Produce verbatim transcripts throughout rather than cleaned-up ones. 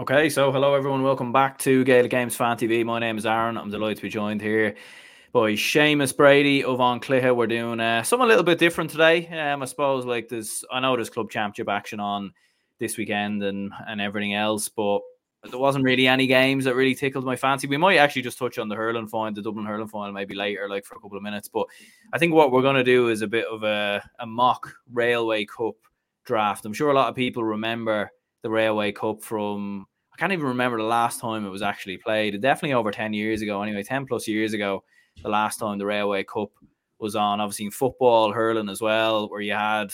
Okay, so hello everyone, welcome back to Gaelic Games Fan T V. My name is Aaron. I'm delighted to be joined here by Seamus Brady of On Cliha. We're doing uh, something a little bit different today. Um, I suppose like there's, I know there's club championship action on this weekend and and everything else, but there wasn't really any games that really tickled my fancy. We might actually just touch on the hurling final, the Dublin hurling final, maybe later, like for a couple of minutes. But I think what we're going to do is a bit of a, a mock Railway Cup draft. I'm sure a lot of people remember the Railway Cup from, I can't even remember the last time it was actually played. Definitely over ten years ago. Anyway, ten plus years ago, the last time the Railway Cup was on, obviously in football, hurling as well, where you had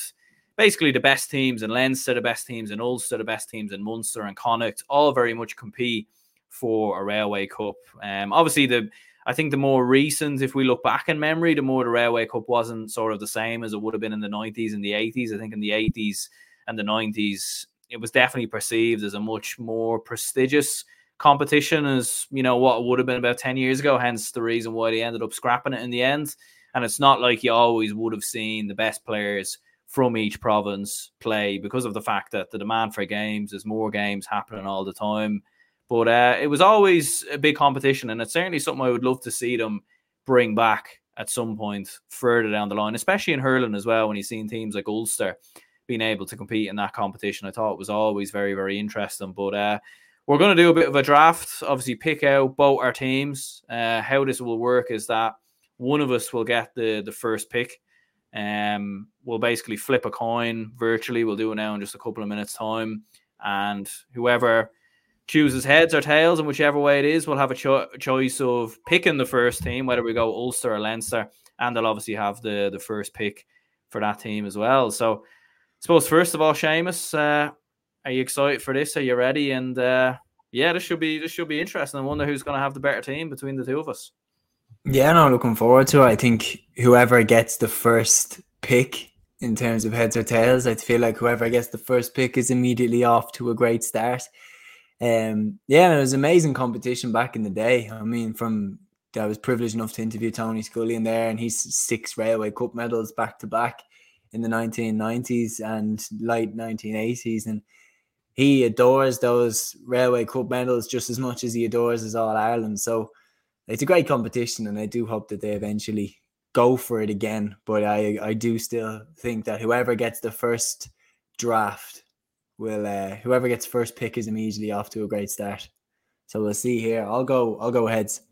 basically the best teams in Leinster, the best teams in Ulster, the best teams in Munster and Connacht, all very much compete for a Railway Cup. Um, obviously, the I think the more recent, if we look back in memory, the more the Railway Cup wasn't sort of the same as it would have been in the nineties and the eighties. I think in the eighties and the nineties, it was definitely perceived as a much more prestigious competition as, you know, what it would have been about ten years ago, hence the reason why they ended up scrapping it in the end. And it's not like you always would have seen the best players from each province play because of the fact that the demand for games, there's more games happening all the time. But uh, it was always a big competition, and it's certainly something I would love to see them bring back at some point further down the line, especially in hurling as well, when you've seen teams like Ulster being able to compete in that competition. I thought it was always very, very interesting. But uh, we're going to do a bit of a draft, obviously pick out both our teams. Uh, how this will work is that one of us will get the, the first pick. Um, we'll basically flip a coin virtually. We'll do it now in just a couple of minutes' time. And whoever chooses heads or tails, and whichever way it is, we'll have a cho- choice of picking the first team, whether we go Ulster or Leinster. And they'll obviously have the, the first pick for that team as well. So I suppose, first of all, Seamus, uh, are you excited for this? Are you ready? And uh, yeah, this should be this should be interesting. I wonder who's going to have the better team between the two of us. Yeah, no, looking forward to it. I think whoever gets the first pick in terms of heads or tails, I feel like whoever gets the first pick is immediately off to a great start. Um, yeah, it was amazing competition back in the day. I mean, from I was privileged enough to interview Tony Scullion there, and he's six Railway Cup medals back to back in the nineteen nineties and late nineteen eighties, and he adores those Railway Cup medals just as much as he adores as All-Ireland. So it's a great competition, and I do hope that they eventually go for it again, but I, I do still think that whoever gets the first draft will uh, whoever gets first pick is immediately off to a great start. So we'll see here. I'll go I'll go heads.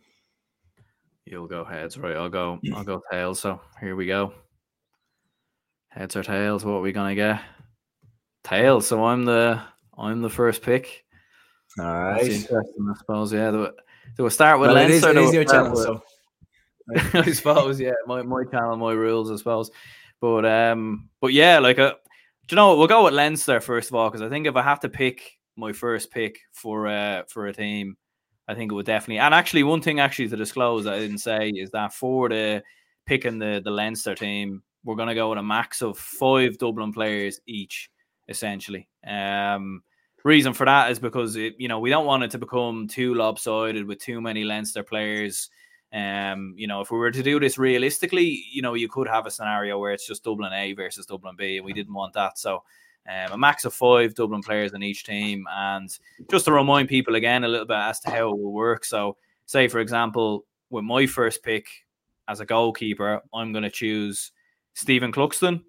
You'll go heads, right? I'll go I'll go tails. So here we go. Heads or tails? What are we gonna get? Tails. So I'm the I'm the first pick. All right. That's interesting, I suppose. Yeah. Do we, we start with well, Leinster? It is, it is your channel, with, so. Right. I suppose. Yeah. My my channel, my rules, I suppose. But um, but yeah, like a, do you know what? We'll go with Leinster first of all, because I think if I have to pick my first pick for uh for a team, I think it would definitely. And actually, one thing actually to disclose that I didn't say is that for the picking the the Leinster team, we're going to go with a max of five Dublin players each, essentially. Um, reason for that is because, it, you know, we don't want it to become too lopsided with too many Leinster players. Um, you know, if we were to do this realistically, you know, you could have a scenario where it's just Dublin A versus Dublin B, and we didn't want that. So um, a max of five Dublin players in each team. And just to remind people again a little bit as to how it will work. So say, for example, with my first pick as a goalkeeper, I'm going to choose Stephen Cluxton,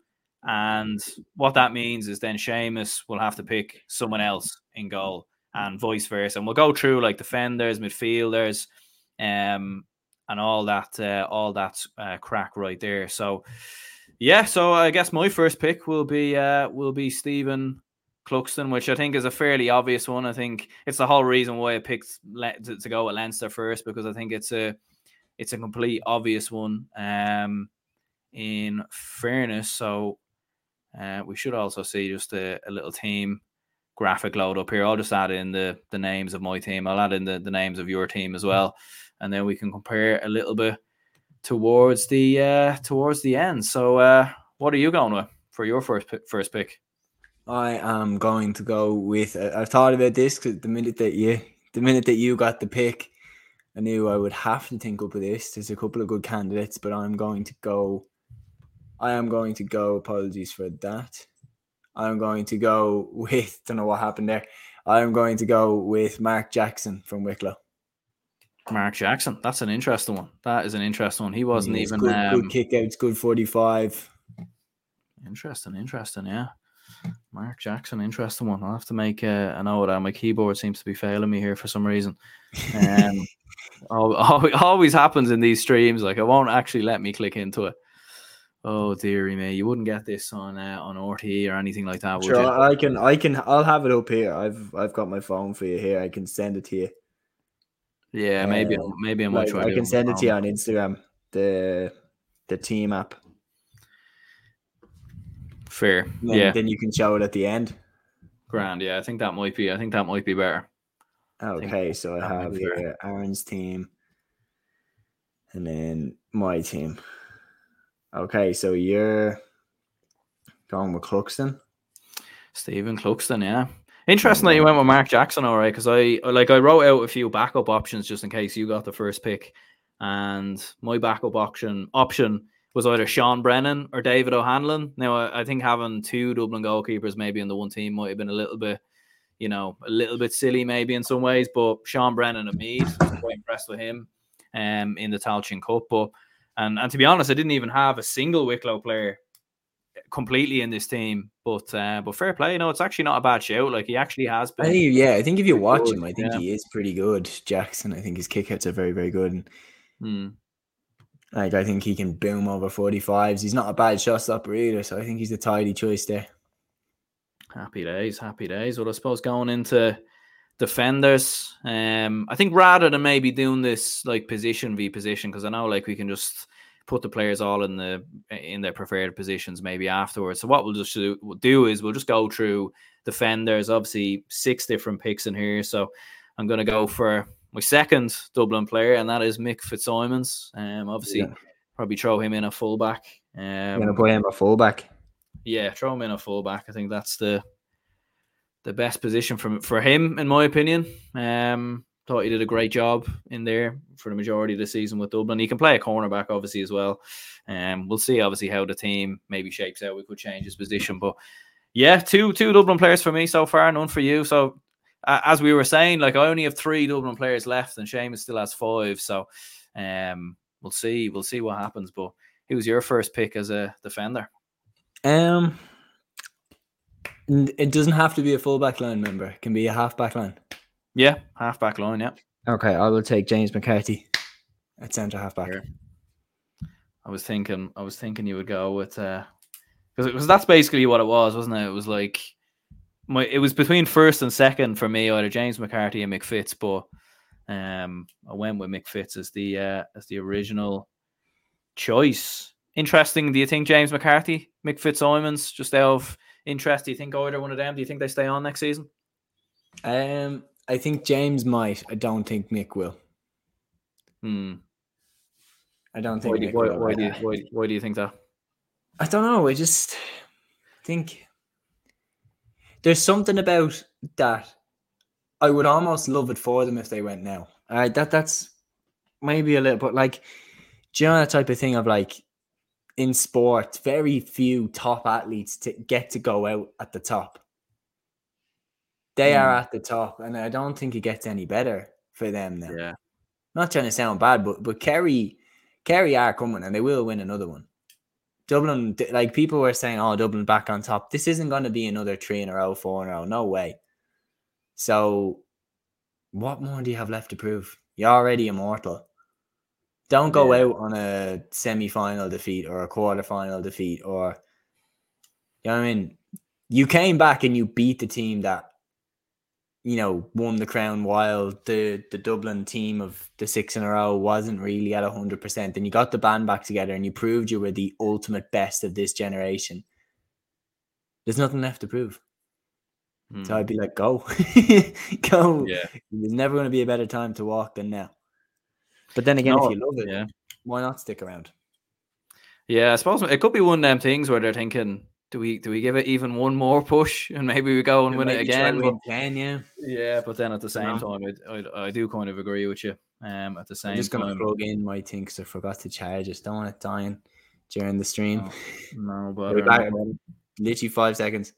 and what that means is then Seamus will have to pick someone else in goal, and vice versa. And we'll go through like defenders, midfielders, um, and all that, uh, all that uh, crack right there. So, yeah. So I guess my first pick will be uh, will be Stephen Cluxton, which I think is a fairly obvious one. I think it's the whole reason why I picked Le- to, to go at Leinster first, because I think it's a it's a complete obvious one. Um. In fairness, so uh, we should also see just a, a little team graphic load up here. I'll just add in the, the names of my team. I'll add in the, the names of your team as well, and then we can compare a little bit towards the uh, towards the end. So, uh, what are you going with for your first pick, first pick? I am going to go with. Uh, I've thought about this because the minute that you the minute that you got the pick, I knew I would have to think up of this. There's a couple of good candidates, but I'm going to go. I am going to go, apologies for that. I'm going to go with, don't know what happened there. I'm going to go with Mark Jackson from Wicklow. Mark Jackson, that's an interesting one. That is an interesting one. He wasn't even good, um, good kickouts, good forty-five. Interesting, interesting, yeah. Mark Jackson, interesting one. I'll have to make a, a note of that. My keyboard seems to be failing me here for some reason. Um, always, always happens in these streams. Like, it won't actually let me click into it. Oh dearie me! You wouldn't get this on uh, on R T E or anything like that, would sure, you? Sure, I can, I can, I'll have it up here. I've, I've got my phone for you here. I can send it to you. Yeah, maybe, um, maybe I'm not sure. I can send it to you on Instagram. The, the team app. Fair, then, yeah. Then you can show it at the end. Grand, yeah. I think that might be. I think that might be better. Okay, I so I have here Aaron's team, and then my team. Okay, so you're going with Cluxton. Stephen Cluxton, yeah. Interesting that you went with Mark Jackson, all right, because I like I wrote out a few backup options just in case you got the first pick. And my backup option option was either Sean Brennan or David O'Hanlon. Now, I, I think having two Dublin goalkeepers maybe in the one team might have been a little bit, you know, a little bit silly maybe in some ways, but Sean Brennan and Mead, I'm quite impressed with him um, in the Tailteann Cup, but And and to be honest, I didn't even have a single Wicklow player completely in this team. But uh, but fair play, you know, it's actually not a bad shout. Like, he actually has been. I think, yeah, I think if you watch good, him, I think yeah. he is pretty good, Jackson. I think his kickouts are very, very good. And mm. like, I think he can boom over forty-fives. He's not a bad shot stopper either, so I think he's the tidy choice there. Happy days, happy days. Well, I suppose going into defenders, um, I think rather than maybe doing this like position v position, because I know like we can just put the players all in the in their preferred positions maybe afterwards. So what we'll just do, we'll do is we'll just go through defenders. Obviously, six different picks in here. So I'm going to go for my second Dublin player, and that is Mick Fitzsimons. Um, obviously, yeah. probably throw him in a fullback. Um, I'm going to put him a fullback. Yeah, throw him in a fullback. I think that's the. The best position for, for him, in my opinion. Um, thought he did a great job in there for the majority of the season with Dublin. He can play a cornerback, obviously, as well. Um, we'll see, obviously, how the team maybe shapes out. We could change his position. But, yeah, two two Dublin players for me so far, none for you. So, uh, as we were saying, like, I only have three Dublin players left, and Seamus still has five. So, um, we'll see. We'll see what happens. But who's your first pick as a defender? Um... It doesn't have to be a full back line member. It can be a half back line. Yeah, half back line, yeah. Okay, I will take James McCarthy at centre half back. Sure. I was thinking I was thinking you would go with uh because that's basically what it was, wasn't it? It was like my it was between first and second for me, either James McCarthy and Mick Fitz, but um I went with Mick Fitz as the uh, as the original choice. Interesting, do you think James McCarthy, Mick Fitzsimons, just out of interest, do you think either one of them, do you think they stay on next season? Um, I think James might. I don't think Mick will. Hmm. I don't think why do, Mick why, will. Why do, you, why, why do you think that? I don't know. I just think there's something about that. I would almost love it for them if they went now. Uh, that That's maybe a little, but like, do you know that type of thing of like, in sport, very few top athletes to get to go out at the top. They mm. are at the top, and I don't think it gets any better for them now. Yeah. Not trying to sound bad, but but Kerry, Kerry are coming, and they will win another one. Dublin, like people were saying, oh, Dublin back on top. This isn't going to be another three in a row, four in a row. No way. So, what more do you have left to prove? You're already immortal. Don't go yeah. out on a semi-final defeat or a quarter-final defeat or, you know what I mean? You came back and you beat the team that, you know, won the crown while the, the Dublin team of the six in a row wasn't really at one hundred percent. And you got the band back together and you proved you were the ultimate best of this generation. There's nothing left to prove. Mm. So I'd be like, go. go. Yeah. There's never going to be a better time to walk than now. But then again, no, if you love it, yeah. why not stick around? Yeah, I suppose it could be one of them things where they're thinking, do we do we give it even one more push and maybe we go and, and win it again? But, again yeah. yeah, but then at the same no. time, I, I I do kind of agree with you. Um, at the same time, I'm just going to plug in my thing because I forgot to charge. I just don't want it dying during the stream. No, no but literally five seconds.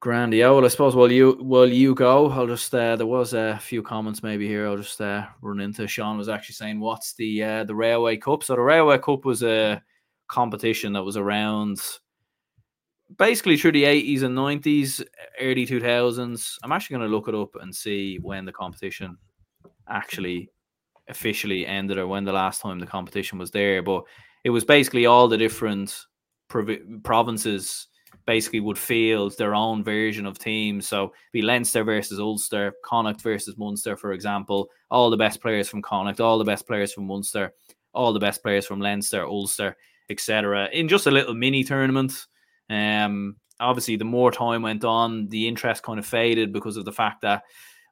Grandiole, I suppose. While you while you go, I'll just uh, there was a few comments maybe here. I'll just uh, run into. Sean was actually saying, "What's the uh, the Railway Cup?" So the Railway Cup was a competition that was around basically through the eighties and nineties, early two thousands. I'm actually going to look it up and see when the competition actually officially ended or when the last time the competition was there. But it was basically all the different prov- provinces. Basically would field their own version of teams. So it'd be Leinster versus Ulster, Connacht versus Munster, for example. All the best players from Connacht, all the best players from Munster, all the best players from Leinster, Ulster, et cetera. In just a little mini tournament. Um, obviously, the more time went on, the interest kind of faded because of the fact that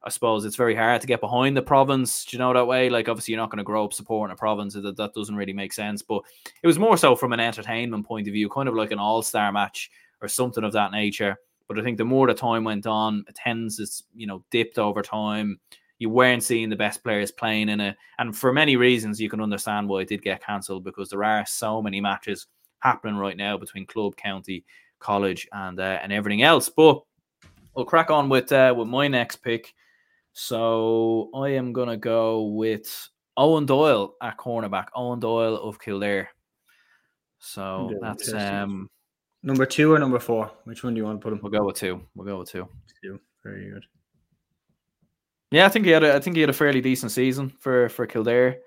I suppose it's very hard to get behind the province. Do you know that way? Like, obviously, you're not going to grow up supporting a province. That, that doesn't really make sense. But it was more so from an entertainment point of view, kind of like an all-star match or something of that nature. But I think the more the time went on, attendances, you know, dipped over time. You weren't seeing the best players playing in it. And for many reasons, you can understand why it did get cancelled, because there are so many matches happening right now between club, county, college, and uh, and everything else. But we'll crack on with uh, with my next pick. So I am going to go with Owen Doyle at cornerback. Owen Doyle of Kildare. So that's... um. Number two or number four? Which one do you want to put him? We'll go with two. We'll go with two. Two. Very good. Yeah, I think he had a, I think he had a fairly decent season for, for Kildare.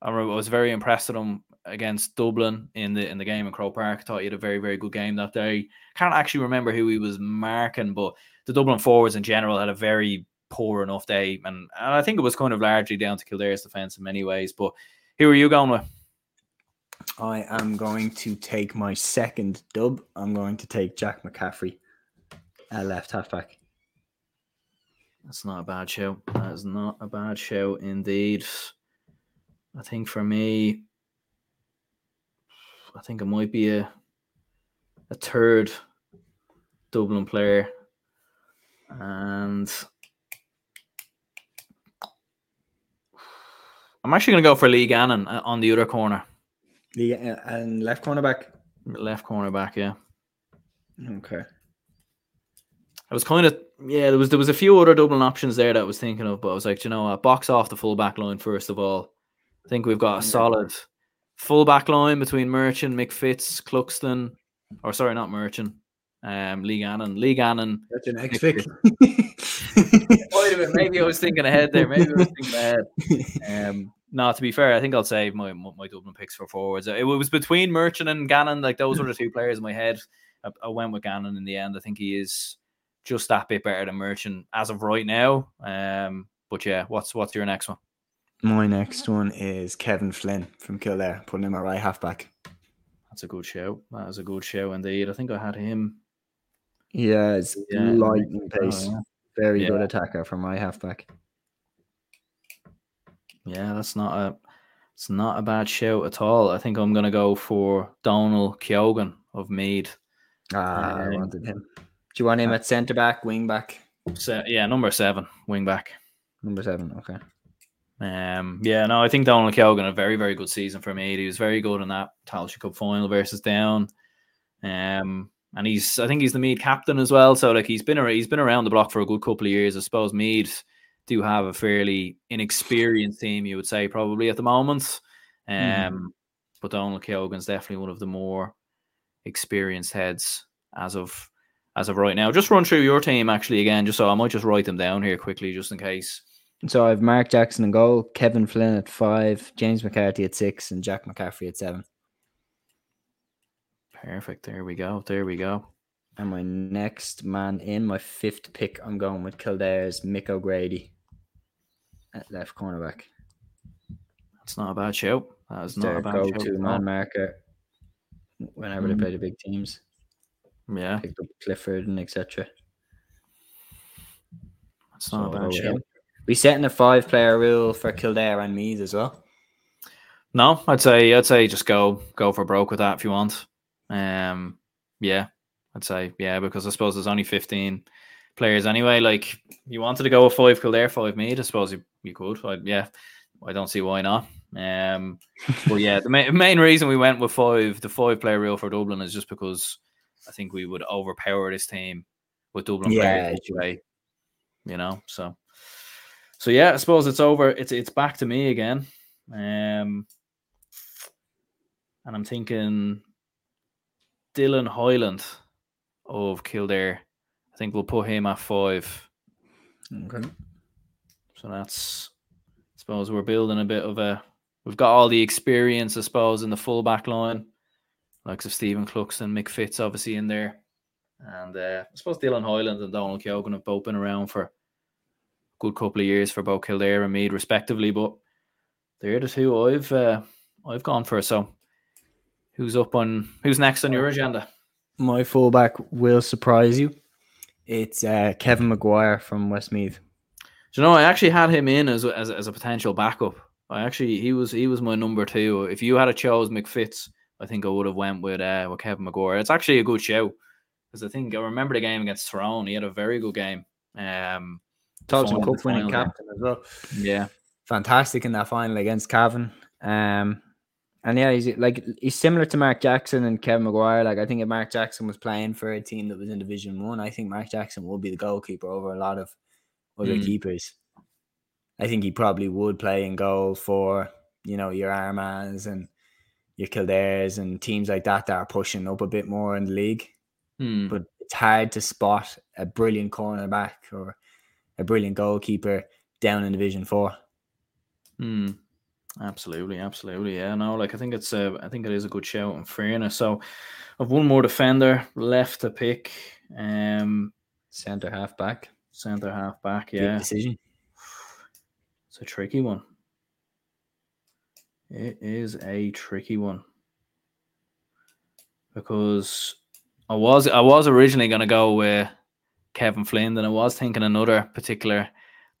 I was very impressed with him against Dublin in the in the game in Croke Park. I thought he had a very, very good game that day. Can't actually remember who he was marking, but the Dublin forwards in general had a very poor enough day. And, and I think it was kind of largely down to Kildare's defence in many ways. But who are you going with? I am going to take my second dub. I'm going to take Jack McCaffrey, a left halfback. That's not a bad show. That is not a bad show indeed. I think for me, I think it might be a a third Dublin player. And I'm actually going to go for Lee Gannon on the other corner. The and left cornerback, left cornerback, yeah. Okay. I was kind of yeah. There was there was a few other Dublin options there that I was thinking of, but I was like, you know what, box off the full back line first of all. I think we've got a solid full back line between Merchant, Mick Fitz, Cluxton, or sorry, not Merchant, um, Lee Gannon, Lee Gannon. That's an ex Vic. Wait a minute, maybe I was thinking ahead there. Maybe I was thinking ahead. Um. No, to be fair, I think I'll save my my Dublin picks for forwards. It was between Merchant and Gannon. Like, those were the two players in my head. I, I went with Gannon in the end. I think he is just that bit better than Merchant as of right now. Um, but yeah, what's what's your next one? My next one is Kevin Flynn from Kildare, putting him at right halfback. That's a good show. That is a good show indeed. I think I had him. Yeah, it's yeah. lightning pace. Oh, yeah. Very yeah. good attacker from right halfback. Yeah, that's not a it's not a bad show at all. I think I'm going to go for Donal Keoghan of Mead. Ah, um, I wanted him. Do you want him at centre-back, wing-back? Se- yeah, number seven, wing-back. Number seven, okay. Um, yeah, no, I think Donal Keoghan had a very, very good season for Mead. He was very good in that Taoiseach Cup final versus Down. Um, and he's I think he's the Mead captain as well. So like he's been around, he's been around the block for a good couple of years. I suppose Mead... do have a fairly inexperienced team, you would say, probably at the moment. Um, mm. But Donal Keoghan's definitely one of the more experienced heads as of as of right now. Just run through your team, actually, again, just so I might just write them down here quickly, just in case. So I have Mark Jackson in goal, Kevin Flynn at five, James McCarthy at six, and Jack McCaffrey at seven. Perfect. There we go. There we go. And my next man in, my fifth pick, I'm going with Kildare's Mick O'Grady at left cornerback. That's not a bad show. That is not a bad show. Their go-to man marker whenever mm. they play the big teams. Yeah. Picked up Clifford and et cetera. That's not so a bad show. We setting a five-player rule for Kildare and Meath as well? No, I'd say I'd say just go go for broke with that if you want. Um, yeah. I'd say, yeah, because I suppose there's only fifteen players anyway. Like, you wanted to go with five Kildare, five Mead, I suppose you, you could. I, yeah, I don't see why not. Um, but yeah, the ma- main reason we went with five, the five-player rule for Dublin is just because I think we would overpower this team with Dublin yeah, play, you know. So, so yeah, I suppose it's over. It's it's back to me again, um, and I'm thinking Dylan Hyland of Kildare. I think we'll put him at five. Okay. So that's, I suppose we're building a bit of a. We've got all the experience, I suppose, in the full back line, likes of Stephen Cluxton, Mick Fitz, obviously in there, and uh, I suppose Dylan Hyland and Donal Keoghan have both been around for a good couple of years for both Kildare and Meath, respectively. But they're the two I've uh, I've gone for. So who's up on who's next on your agenda? My fullback will surprise you. It's uh, Kevin McGuire from Westmeath. Do you know, I actually had him in as as, as a potential backup. I actually, he was he was my number two. If you had a chose McFitz, I think I would have went with uh, with Kevin McGuire. It's actually a good show because I think I remember the game against Tyrone. He had a very good game. Um, Thompson Cup winning captain as well. Yeah, fantastic in that final against Cavan. Um, and yeah, he's like he's similar to Mark Jackson and Kevin McGuire. Like I think if Mark Jackson was playing for a team that was in Division One, I think Mark Jackson would be the goalkeeper over a lot of other mm. keepers. I think he probably would play in goal for, you know, your Armaghs and your Kildares and teams like that that are pushing up a bit more in the league. Hmm. But it's hard to spot a brilliant cornerback or a brilliant goalkeeper down in Division Four. Hmm. Absolutely, absolutely. Yeah, no, like I think it's a, I think it is a good shout in fairness. So I've one more defender left to pick. Um, centre half back. Centre half back. Yeah. Good decision. It's a tricky one. It is a tricky one because I was I was originally going to go with Kevin Flynn, and I was thinking another particular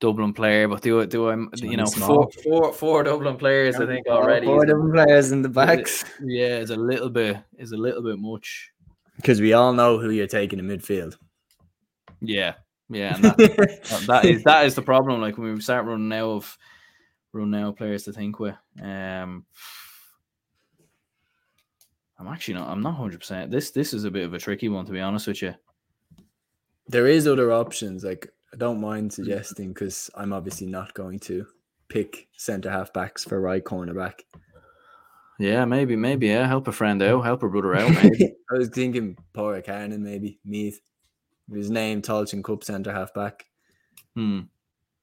Dublin player. But do do I you know four, four, four Dublin players? I think already four Dublin players in the backs. Yeah, it's a little bit is a little bit much because we all know who you're taking in midfield. Yeah. Yeah, and that, that is that is the problem. Like when we start running out of running out of players to think with, um, I'm actually not. I'm not one hundred percent. This this is a bit of a tricky one, to be honest with you. There is other options. Like I don't mind suggesting because I'm obviously not going to pick centre half backs for right cornerback. Yeah, maybe, maybe. Yeah, help a friend out, help a brother out. Maybe. I was thinking Paul Carnan, maybe Meath. His name, Tolchin Cup centre half back. Hmm.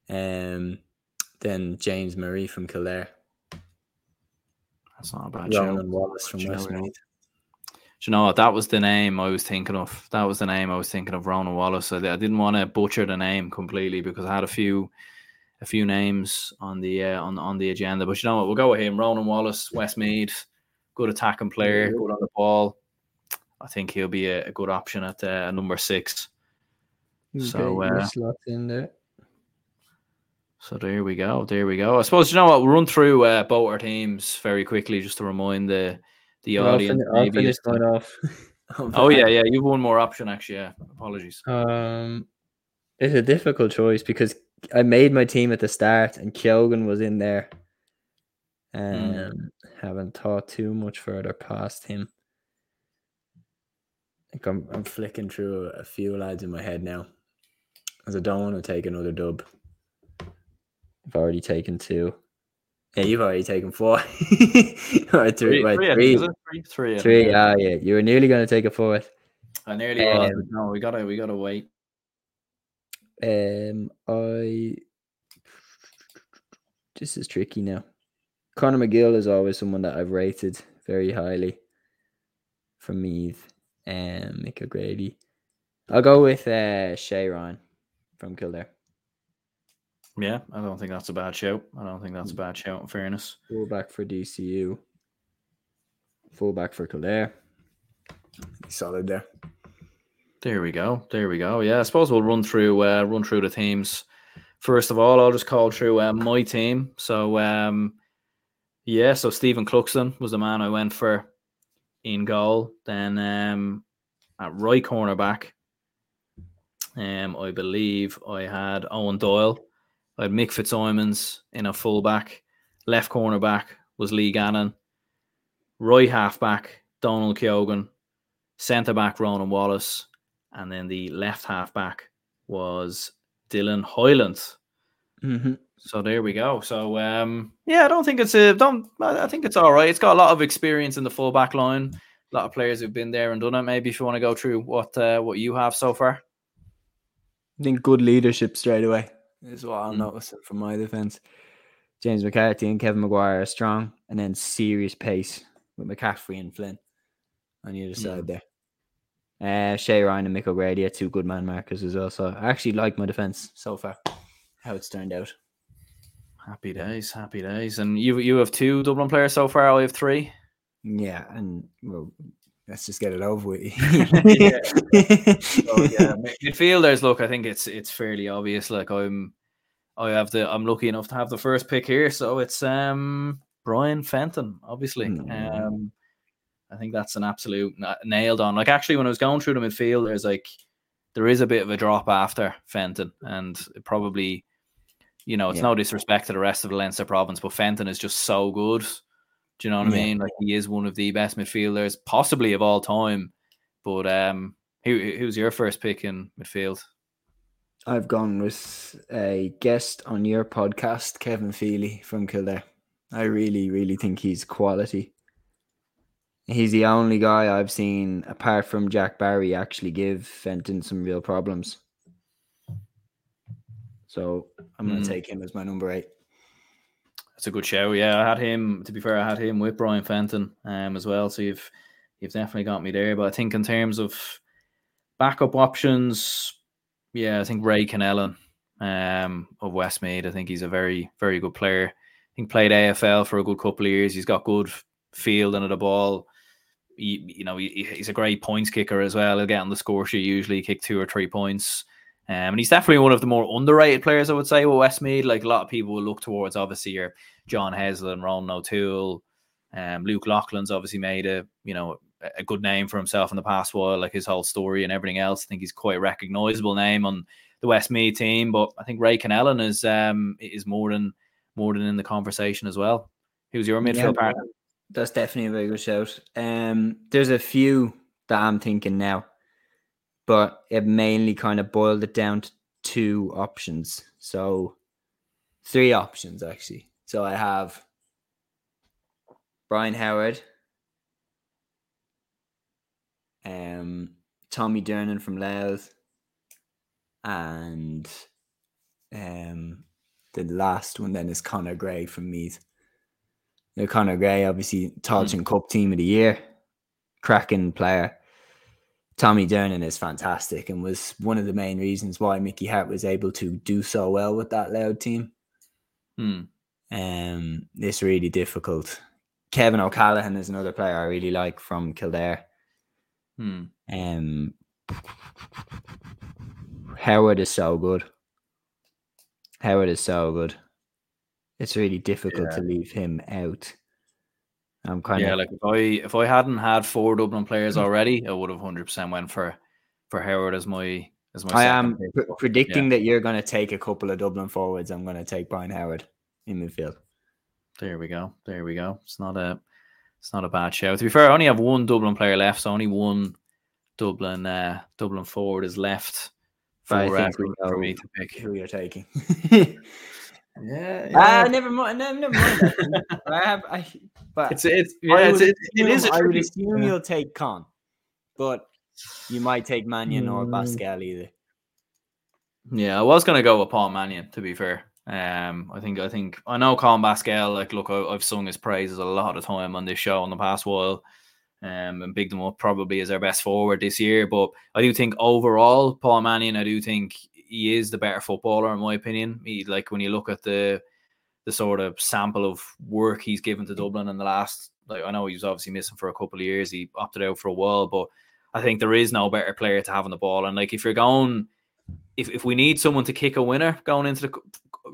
Um, then James Murray from Kildare. That's not a bad show. Ronan Wallace from Westmeath. You know what? That was the name I was thinking of. That was the name I was thinking of, Ronan Wallace. I, I didn't want to butcher the name completely because I had a few, a few names on the uh, on on the agenda. But you know what? We'll go with him. Ronan Wallace, Westmeath, good attacking player, good on the ball. I think he'll be a, a good option at uh, number six. So, uh, in there. so there we go. There we go. I suppose, you know what, we'll run through uh, both our teams very quickly just to remind the, the I'll audience. Fin- I'll finish mine off. oh, yeah, yeah. You've one more option, actually. Yeah. Apologies. Um, it's a difficult choice because I made my team at the start and Keoghan was in there. And mm. haven't thought too much further past him. Like I'm, I'm flicking through a few lads in my head now. Because I don't want to take another dub. I've already taken two. Yeah, you've already taken four. or three, three, right, three, three, three, three. Ah, yeah. You were nearly going to take a fourth. I nearly um, was. No, we gotta, we gotta wait. Um, I. This is tricky now. Conor McGill is always someone that I've rated very highly. From Meath. Um, Mick O'Grady. I'll go with uh, Shay Ryan from Kildare. Yeah, I don't think that's a bad shout. I don't think that's a bad shout, in fairness. Fullback for D C U. Fullback for Kildare. Solid there. There we go. There we go. Yeah, I suppose we'll run through uh, run through the teams. First of all, I'll just call through uh, my team. So, um, yeah, so Stephen Cluxton was the man I went for. In goal, then um, at right cornerback, um, I believe I had Owen Doyle. I had Mick Fitzsimons in a fullback. Left cornerback was Lee Gannon. Right halfback, Donal Keoghan. Centre back, Ronan Wallace. And then the left half back was Dylan Hyland. Mm-hmm. So there we go. So um, yeah, I don't think it's a don't. I think it's all right. It's got a lot of experience in the full back line. A lot of players who've been there and done it. Maybe if you want to go through what uh, what you have so far. I think good leadership straight away is what I'll mm. notice from my defence. James McCarthy and Kevin McGuire are strong, and then serious pace with McCaffrey and Flynn on the other mm. side there. Uh, Shea Ryan and Mick O'Grady are two good man markers as well. So I actually like my defence so far, how it's turned out. Happy days, happy days. And you you have two Dublin players so far, I have three. Yeah, and well, let's just get it over with. yeah. So, yeah, midfielders. Look, I think it's it's fairly obvious. Like I'm, I have the I'm lucky enough to have the first pick here, so it's um Brian Fenton. Obviously, mm. um, I think that's an absolute nailed on. Like actually, when I was going through the midfield, there's like there is a bit of a drop after Fenton, and it probably, you know, it's yeah. no disrespect to the rest of the Leinster province, but Fenton is just so good. Do you know what yeah. I mean? Like he is one of the best midfielders, possibly of all time. But um, who who's your first pick in midfield? I've gone with a guest on your podcast, Kevin Feely from Kildare. I really, really think he's quality. He's the only guy I've seen, apart from Jack Barry, actually give Fenton some real problems. So I'm going to mm. take him as my number eight. That's a good show. Yeah, I had him, to be fair, I had him with Brian Fenton um, as well. So you've you've definitely got me there. But I think in terms of backup options, yeah, I think Ray Connellan um, of Westmead, I think he's a very, very good player. I think played A F L for a good couple of years. He's got good fielding of the ball. He, you know, he, he's a great points kicker as well. He'll get on the score sheet usually, kick two or three points. Um, and he's definitely one of the more underrated players, I would say, with Westmead. Like a lot of people will look towards, obviously, your John Heslin, Ronan O'Toole, um, Luke Loughlin's obviously made a you know a good name for himself in the past while, like his whole story and everything else. I think he's quite a recognisable name on the Westmead team, but I think Ray Connellan is um is more than more than in the conversation as well. Who's your midfield yeah, partner? That's definitely a very good shout. Um, there's a few that I'm thinking now, but it mainly kind of boiled it down to two options. So three options, actually. So I have Brian Howard, um, Tommy Dernan from Louth, and um, the last one then is Conor Gray from Meath. Now, Conor Gray, obviously, Tailteann mm. Cup Team of the Year, cracking player. Tommy Dernan is fantastic and was one of the main reasons why Mickey Hart was able to do so well with that Loud team. Hmm. Um, it's really difficult. Kevin O'Callaghan is another player I really like from Kildare. Hmm. Um, Howard is so good. Howard is so good. It's really difficult yeah. to leave him out. I'm kind yeah, of... like if I if I hadn't had four Dublin players already, I would have one hundred percent went for for Howard as my as my. I am pr- predicting yeah. that you're going to take a couple of Dublin forwards. I'm going to take Brian Howard in midfield. There we go. There we go. It's not a it's not a bad show. To be fair, I only have one Dublin player left, so only one Dublin uh, Dublin forward is left for, uh, for me to pick. Who you're taking? Yeah, yeah. Uh, never mind. No, never mind. I have. I, but it's it's yeah. I it's, it's, assume, it is. A I would assume yeah. you'll take Con, but you might take Mannion mm. or Basquel either. Yeah, I was gonna go with Paul Mannion. To be fair, um, I think I think I know Colm Basquel. Like, look, I, I've sung his praises a lot of time on this show in the past while, um, and bigged him up probably as our best forward this year. But I do think overall, Paul Mannion, I do think. He is the better footballer, in my opinion. He, like when you look at the the sort of sample of work he's given to Dublin in the last, like I know he was obviously missing for a couple of years. He opted out for a while, but I think there is no better player to have on the ball. And like if you're going, if if we need someone to kick a winner going into the,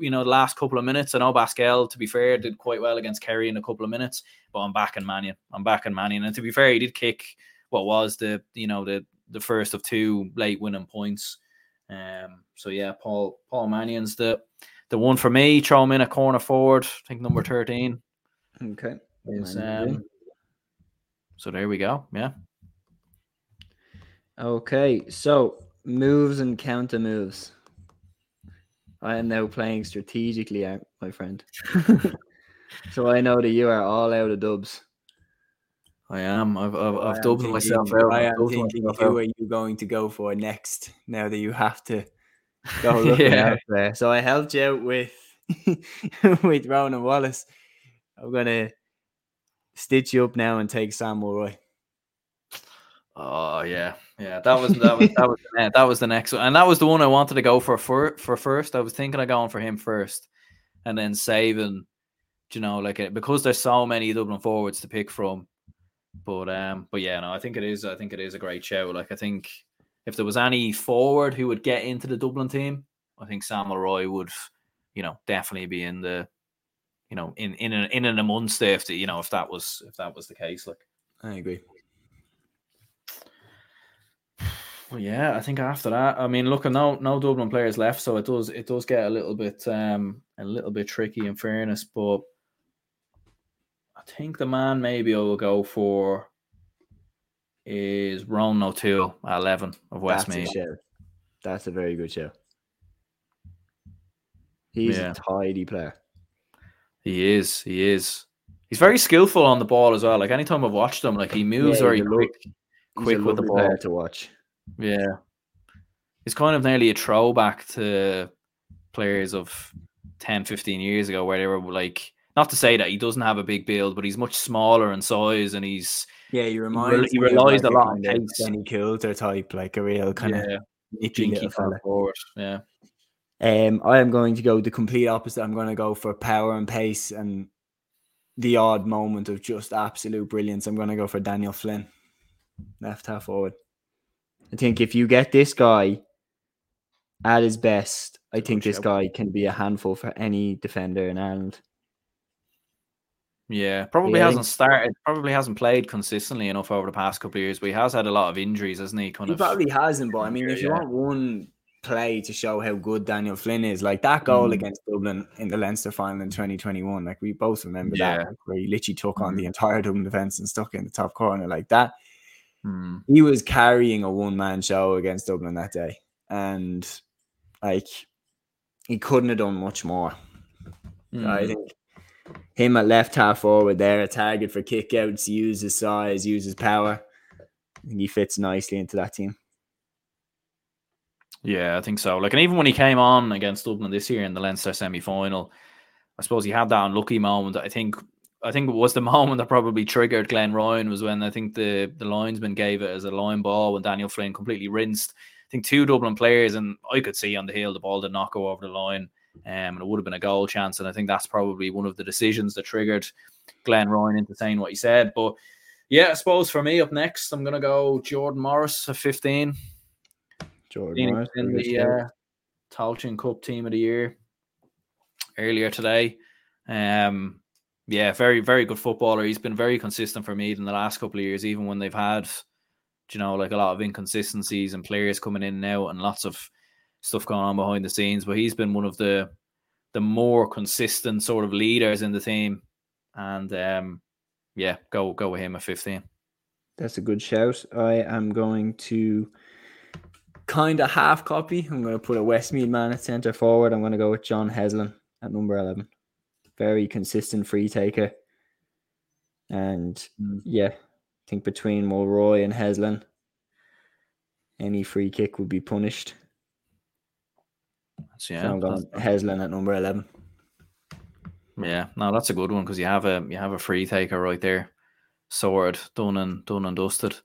you know, the last couple of minutes, I know Basquel, to be fair, did quite well against Kerry in a couple of minutes, but I'm backing Mannion. I'm backing Mannion, and to be fair, he did kick what was the you know the the first of two late winning points. Um, so yeah, Paul Paul Mannion's the the one for me. Throw him in a corner forward, I think number thirteen. Okay. Is, um, so there we go. Yeah. Okay, so moves and counter moves. I am now playing strategically out, my friend. So I know that you are all out of dubs. I am. I've I've, I've dubbed thinking, myself out. I am thinking who are you going to go for next now that you have to go looking yeah. out there. So I helped you out with with Ronan Wallace. I'm going to stitch you up now and take Samuel Roy. Oh yeah, yeah. That was that was that was the, that was the next one, and that was the one I wanted to go for for for first. I was thinking of going for him first, and then saving, you know, like it, because there's so many Dublin forwards to pick from. But um, but yeah, no, I think it is. I think it is a great show. Like I think if there was any forward who would get into the Dublin team, I think Samuel Roy would, you know, definitely be in the, you know, in in an, in and amongst if the, you know if that was if that was the case. Like I agree. Well, yeah, I think after that, I mean, look, no, no Dublin players left, so it does, it does get a little bit, um, a little bit tricky. In fairness, but I think the man maybe I will go for is Ronan O'Toole at eleven of Westmeath. That's, That's a very good show. He's yeah. a tidy player. He is. He is. He's very skillful on the ball as well. Like anytime I've watched him, like he moves yeah, very quick, lo- quick with the ball. Player to watch. Yeah, it's kind of nearly a throwback to players of ten, fifteen years ago where they were like, not to say that he doesn't have a big build, but he's much smaller in size and he's... Yeah, he reminds He, he relies like a lot on pace. Danny Coulter type, like a real kind yeah. of nippy fella. Forward. Yeah. Um, I am going to go the complete opposite. I'm going to go for power and pace and the odd moment of just absolute brilliance. I'm going to go for Daniel Flynn, left half forward. I think if you get this guy at his best, I think this guy can be a handful for any defender in Ireland. Yeah, probably yeah. hasn't started, probably hasn't played consistently enough over the past couple of years, but he has had a lot of injuries, hasn't he? Kind he of, probably hasn't, but I mean, if you yeah. want one play to show how good Daniel Flynn is, like that goal mm. against Dublin in the Leinster final in twenty twenty-one, like we both remember yeah. that, like, where he literally took on mm. the entire Dublin defence and stuck it in the top corner like that. Hmm. He was carrying a one-man show against Dublin that day, and like he couldn't have done much more. Mm. I think him at left half forward there, a target for kickouts, uses size, uses power. I think he fits nicely into that team. Yeah, I think so. Like, and even when he came on against Dublin this year in the Leinster semi-final, I suppose he had that unlucky moment. I think. I think it was the moment that probably triggered Glenn Ryan was when I think the, the linesman gave it as a line ball when Daniel Flynn completely rinsed. I think two Dublin players, and I could see on the hill the ball did not go over the line, um, and it would have been a goal chance. And I think that's probably one of the decisions that triggered Glenn Ryan into saying what he said. But yeah, I suppose for me up next, I'm going to go Jordan Morris at fifteen. Jordan Morris in the uh, Tailteann Cup Team of the Year earlier today. Um, Yeah, very, very good footballer. He's been very consistent for me in the last couple of years, even when they've had, you know, like a lot of inconsistencies and players coming in and out and lots of stuff going on behind the scenes. But he's been one of the the more consistent sort of leaders in the team. And um, yeah, go go with him at fifteen. That's a good shout. I am going to kind of half copy. I'm going to put a Westmeath man at centre forward. I'm going to go with John Heslin at number eleven. Very consistent free taker. And mm. yeah, I think between Mulroy and Heslin, any free kick would be punished. So, yeah, so I'm going Heslin at number eleven. Yeah, no, that's a good one because you have a you have a free taker right there. Sorted, done and done and dusted.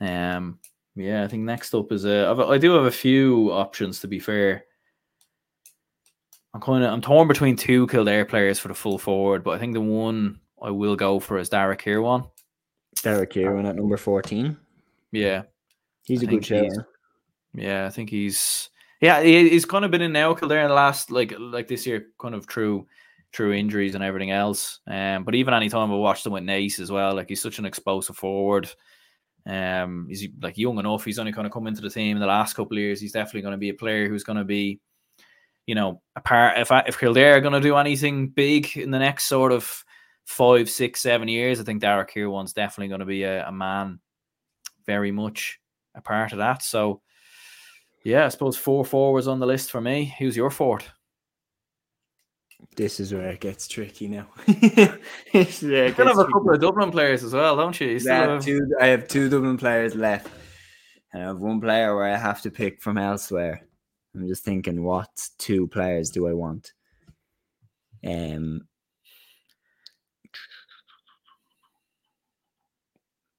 Um, yeah, I think next up is a, I've, I do have a few options to be fair. I'm kind of I'm torn between two Kildare players for the full forward, but I think the one I will go for is Darragh Kirwan. Darragh Kirwan at number fourteen. Yeah, he's I a good shout. Yeah, I think he's yeah he's kind of been in now Kildare in the last like like this year, kind of through through injuries and everything else. Um, but even any time I watched him with Nace as well, like he's such an explosive forward. Um, he's like young enough. He's only kind of come into the team in the last couple of years. He's definitely going to be a player who's going to be. You know, apart if I, if Kildare are going to do anything big in the next sort of five, six, seven years, I think Darragh Kirwan's definitely going to be a, a man very much a part of that. So, yeah, I suppose four forwards on the list for me. Who's your fourth? This is where it gets tricky now. This is where you still have a couple of Dublin players as well, don't you? you still have have... Two, I have two Dublin players left. And I have one player where I have to pick from elsewhere. I'm just thinking, what two players do I want? Um.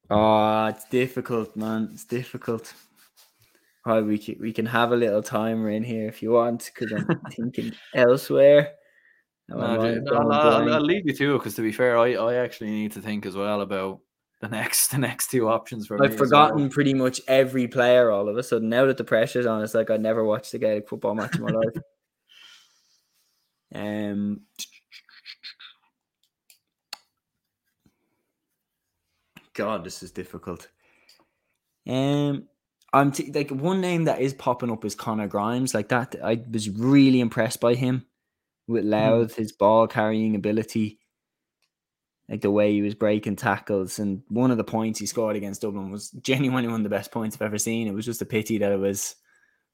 Oh, it's difficult, man. It's difficult. Oh, we can, we can have a little timer in here if you want, because I'm thinking elsewhere. No, no, no, I'll, I'll leave you to, because to be fair, I, I actually need to think as well about the next the next two options for I've me. I've forgotten well. pretty much every player all of a sudden. Now that the pressure's on, it's like I never watched a Gaelic football match in my life. Um, God, this is difficult. Um, I'm t- like one name that is popping up is Connor Grimes. Like that, I was really impressed by him with Louth, his ball carrying ability, like the way he was breaking tackles. And one of the points he scored against Dublin was genuinely one of the best points I've ever seen. It was just a pity that it was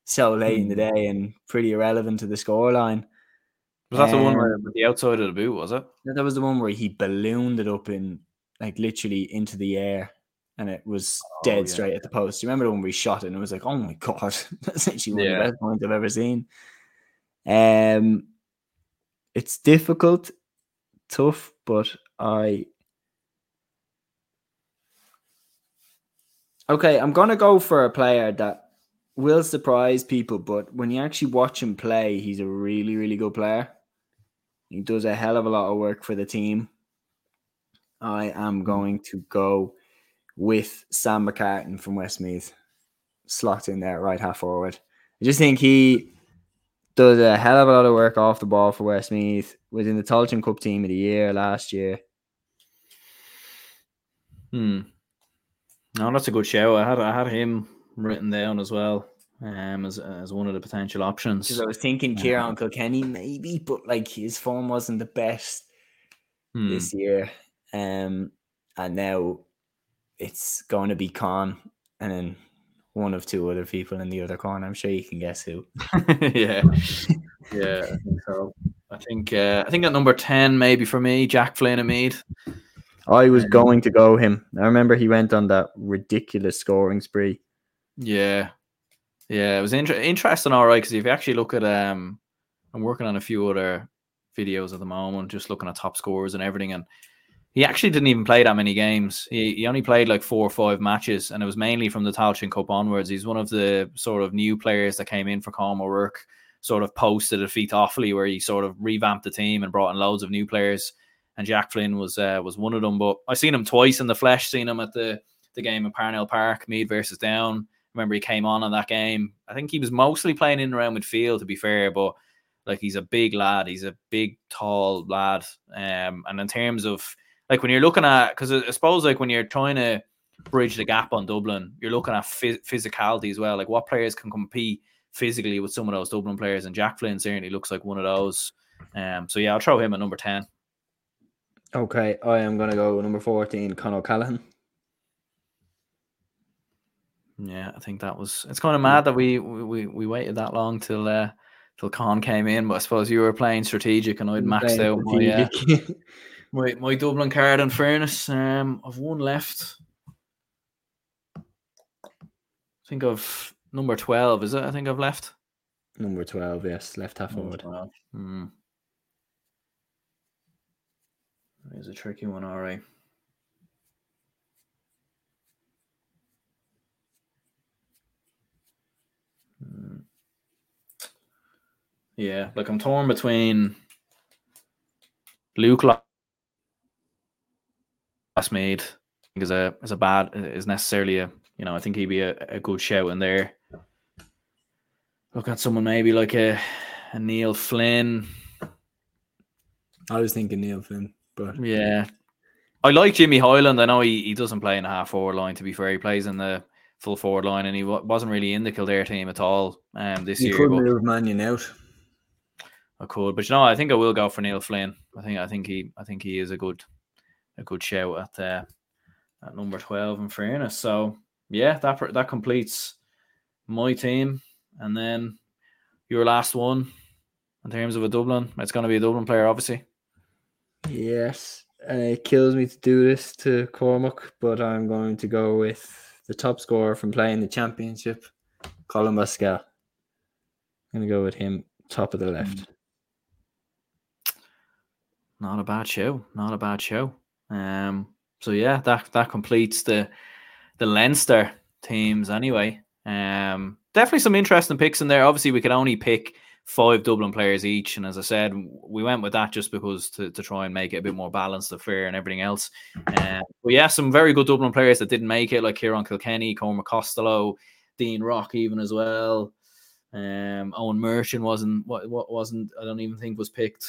so late in the day and pretty irrelevant to the scoreline. Was that um, the one where the outside of the boot, was it? That was the one where he ballooned it up in, like, literally into the air, and it was oh, dead yeah. straight at the post. You remember the one where he shot it and it was like, oh my God, that's actually one yeah. of the best points I've ever seen. Um, It's difficult, tough, but I... Okay, I'm going to go for a player that will surprise people, but when you actually watch him play, he's a really, really good player. He does a hell of a lot of work for the team. I am going to go with Sam McCartan from Westmeath. Slot in there, right half forward. I just think he does a hell of a lot of work off the ball for Westmeath. Was in the Tolchin Cup team of the year last year. Hmm. No, that's a good show. I had I had him written down as well, um, as as one of the potential options. Because I was thinking Kieran um, Kilkenny maybe, but like his form wasn't the best hmm. this year. Um, and now it's going to be Con, and then one of two other people in the other corner. I'm sure you can guess who. yeah, yeah. I think so. I think uh, I think at number ten maybe for me, Jack Flynn and Mead. I was um, going to go him. I remember he went on that ridiculous scoring spree. Yeah, yeah. It was inter- interesting, all right. Because if you actually look at, um, I'm working on a few other videos at the moment, just looking at top scorers and everything, and he actually didn't even play that many games. He he only played like four or five matches, and it was mainly from the Tailteann Cup onwards. He's one of the sort of new players that came in for Colm O'Rourke, sort of posted at Feet Offaly, where he sort of revamped the team and brought in loads of new players. And Jack Flynn was uh, was one of them. But I seen him twice in the flesh. Seen him at the, the game in Parnell Park, Mead versus Down. Remember he came on in that game. I think he was mostly playing in and around midfield, to be fair, but like he's a big lad. He's a big, tall lad. Um, and in terms of Like when you're looking at, because I suppose like when you're trying to bridge the gap on Dublin, you're looking at phys- physicality as well. Like what players can compete physically with some of those Dublin players, and Jack Flynn certainly looks like one of those. Um, so yeah, I'll throw him at number ten. Okay, I am going to go with number fourteen, Conor Callaghan. Yeah, I think that was. It's kind of mad that we we we waited that long till uh, till Con came in, but I suppose you were playing strategic, and I'd maxed out my. Uh, My my Dublin card, in fairness. Um, I've one left. I think I've number twelve, is it? I think I've left. Number twelve, yes. Left half forward. Hmm. That is a tricky one, all right. Mm. Yeah, like I'm torn between Luke Lock. Westmeath, I think is a is a bad is necessarily a you know I think he'd be a, a good shout in there. Look at someone maybe like a, a Neil Flynn. I was thinking Neil Flynn, but yeah, I like Jimmy Hyland. I know he, he doesn't play in the half forward line. To be fair, he plays in the full forward line, and he w- wasn't really in the Kildare team at all um this he year. You could move Mannion out. I could, but you know I think I will go for Neil Flynn. I think I think he I think he is a good. A good shout at uh, at number twelve, in fairness. So yeah, that that completes my team. And then your last one in terms of a Dublin, it's going to be a Dublin player, obviously. Yes, and it kills me to do this to Cormac, but I'm going to go with the top scorer from playing the championship, Colm Basquel. I'm going to go with him, top of the left. Not a bad show. Not a bad show. Um, so, yeah, that that completes the the Leinster teams anyway. Um, definitely some interesting picks in there. Obviously, we could only pick five Dublin players each. And as I said, we went with that just because to, to try and make it a bit more balanced, the fair and everything else. Um, but yeah, some very good Dublin players that didn't make it, like Kieran Kilkenny, Cormac Costello, Dean Rock even as well. Um, Owen Merchant wasn't, what, what wasn't, I don't even think was picked.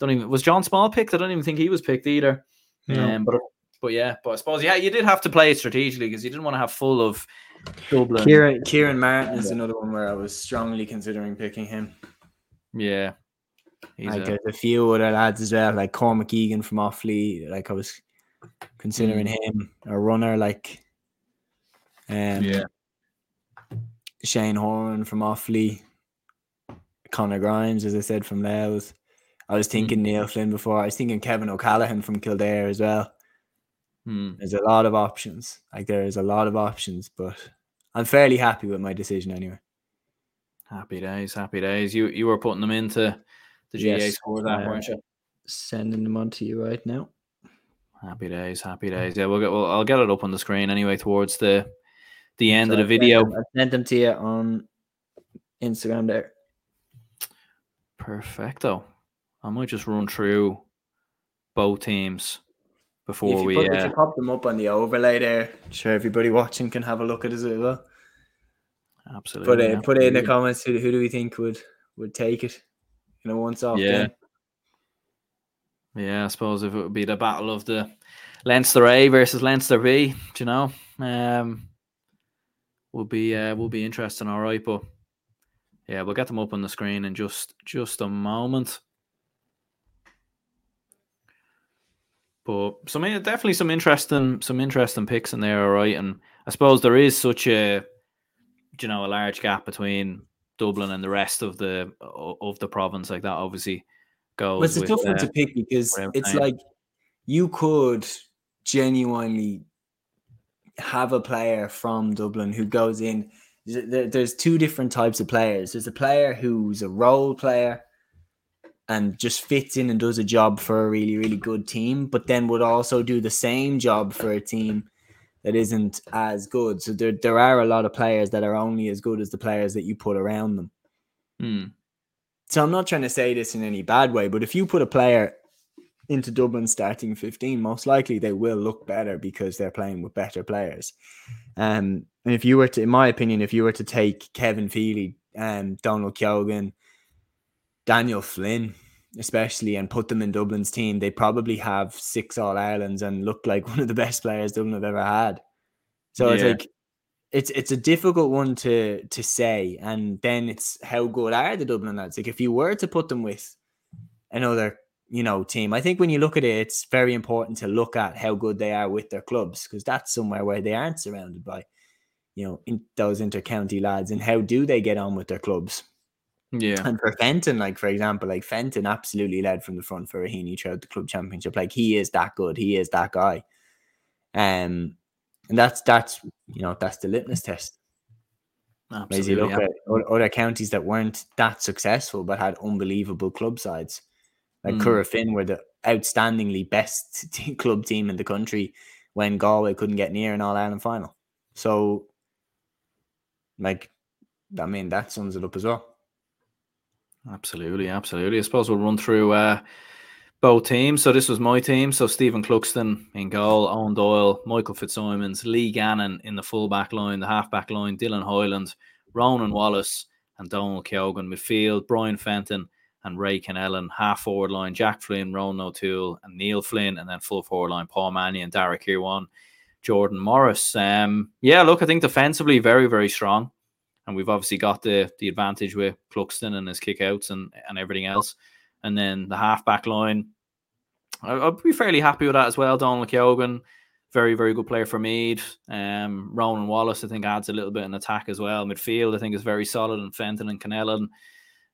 Don't even, was John Small picked? I don't even think he was picked either. No. Um, but, but yeah, but I suppose, yeah, you did have to play it strategically because you didn't want to have full of Dublin. Kieran, Kieran Martin is another one where I was strongly considering picking him. Yeah. He's like, a... there's a few other lads as well, like Cormac Egan from Offaly. Like, I was considering mm. him a runner, like, um, yeah. Shane Horan from Offaly, Conor Grimes, as I said, from Louth. I was thinking mm. Neil Flynn before. I was thinking Kevin O'Callaghan from Kildare as well. Mm. There's a lot of options. Like, there is a lot of options, but I'm fairly happy with my decision anyway. Happy days, happy days. You you were putting them into the G A A yes, score that, uh, weren't you? Sending them on to you right now. Happy days, happy days. Yeah, we'll get. Well, I'll get it up on the screen anyway towards the. The end so of the video. I sent them to you on Instagram there. Perfecto. I might just run through both teams before if we... Put, uh, if you pop them up on the overlay there, I'm sure everybody watching can have a look at it as well. Absolutely. Put, uh, absolutely. Put in the comments who, who do we think would, would take it, you know, once off yeah. Then. Yeah, I suppose if it would be the battle of the Leinster A versus Leinster B, do you know? Um... Will be uh, will be interesting, all right. But yeah, we'll get them up on the screen in just just a moment. But some definitely some interesting some interesting picks in there, all right. And I suppose there is such a you know a large gap between Dublin and the rest of the of the province, like that obviously goes. Well, it's a with, tough one uh, to pick because it's time. Like you could genuinely have a player from Dublin who goes in. There's two different types of players. There's a player who's a role player and just fits in and does a job for a really, really good team, but then would also do the same job for a team that isn't as good. So there there are a lot of players that are only as good as the players that you put around them. Mm. So I'm not trying to say this in any bad way, but if you put a player into Dublin starting fifteen, most likely they will look better because they're playing with better players. Um, and if you were to, in my opinion, if you were to take Kevin Feely, um, Donal Keoghan, Daniel Flynn, especially, and put them in Dublin's team, they probably have six All-Irelands and look like one of the best players Dublin have ever had. So yeah. It's like, it's it's a difficult one to to say. And then it's how good are the Dublin lads? Like if you were to put them with another you know, team. I think when you look at it, it's very important to look at how good they are with their clubs because that's somewhere where they aren't surrounded by, you know, in those inter-county lads and how do they get on with their clubs. Yeah. And for Fenton, like, for example, like Fenton absolutely led from the front for Raheny throughout the club championship. Like he is that good. He is that guy. Um, and that's, that's you know, that's the litmus test. Absolutely. As you look yeah. at other counties that weren't that successful but had unbelievable club sides. Like mm. Curra Finn were the outstandingly best t- club team in the country when Galway couldn't get near an All-Ireland final. So, like, I mean, that sums it up as well. Absolutely, absolutely. I suppose we'll run through uh, both teams. So this was my team. So Stephen Cluxton in goal, Owen Doyle, Michael Fitzsimons, Lee Gannon in the full-back line, the half-back line, Dylan Hyland, Ronan Wallace and Donal Keoghan. Midfield, Brian Fenton and Ray Connellan, half forward line, Jack Flynn, Ronan O'Toole, and Neil Flynn, and then full forward line, Paul Mannion, Derek Kirwan, Jordan Morris. Um, yeah, look, I think defensively very, very strong. And we've obviously got the the advantage with Cluxton and his kickouts and, and everything else. And then the half back line, I, I'd be fairly happy with that as well. Donal Keoghan, very, very good player for Meath. Um, Ronan Wallace, I think, adds a little bit in attack as well. Midfield, I think, is very solid, and Fenton and Connellan.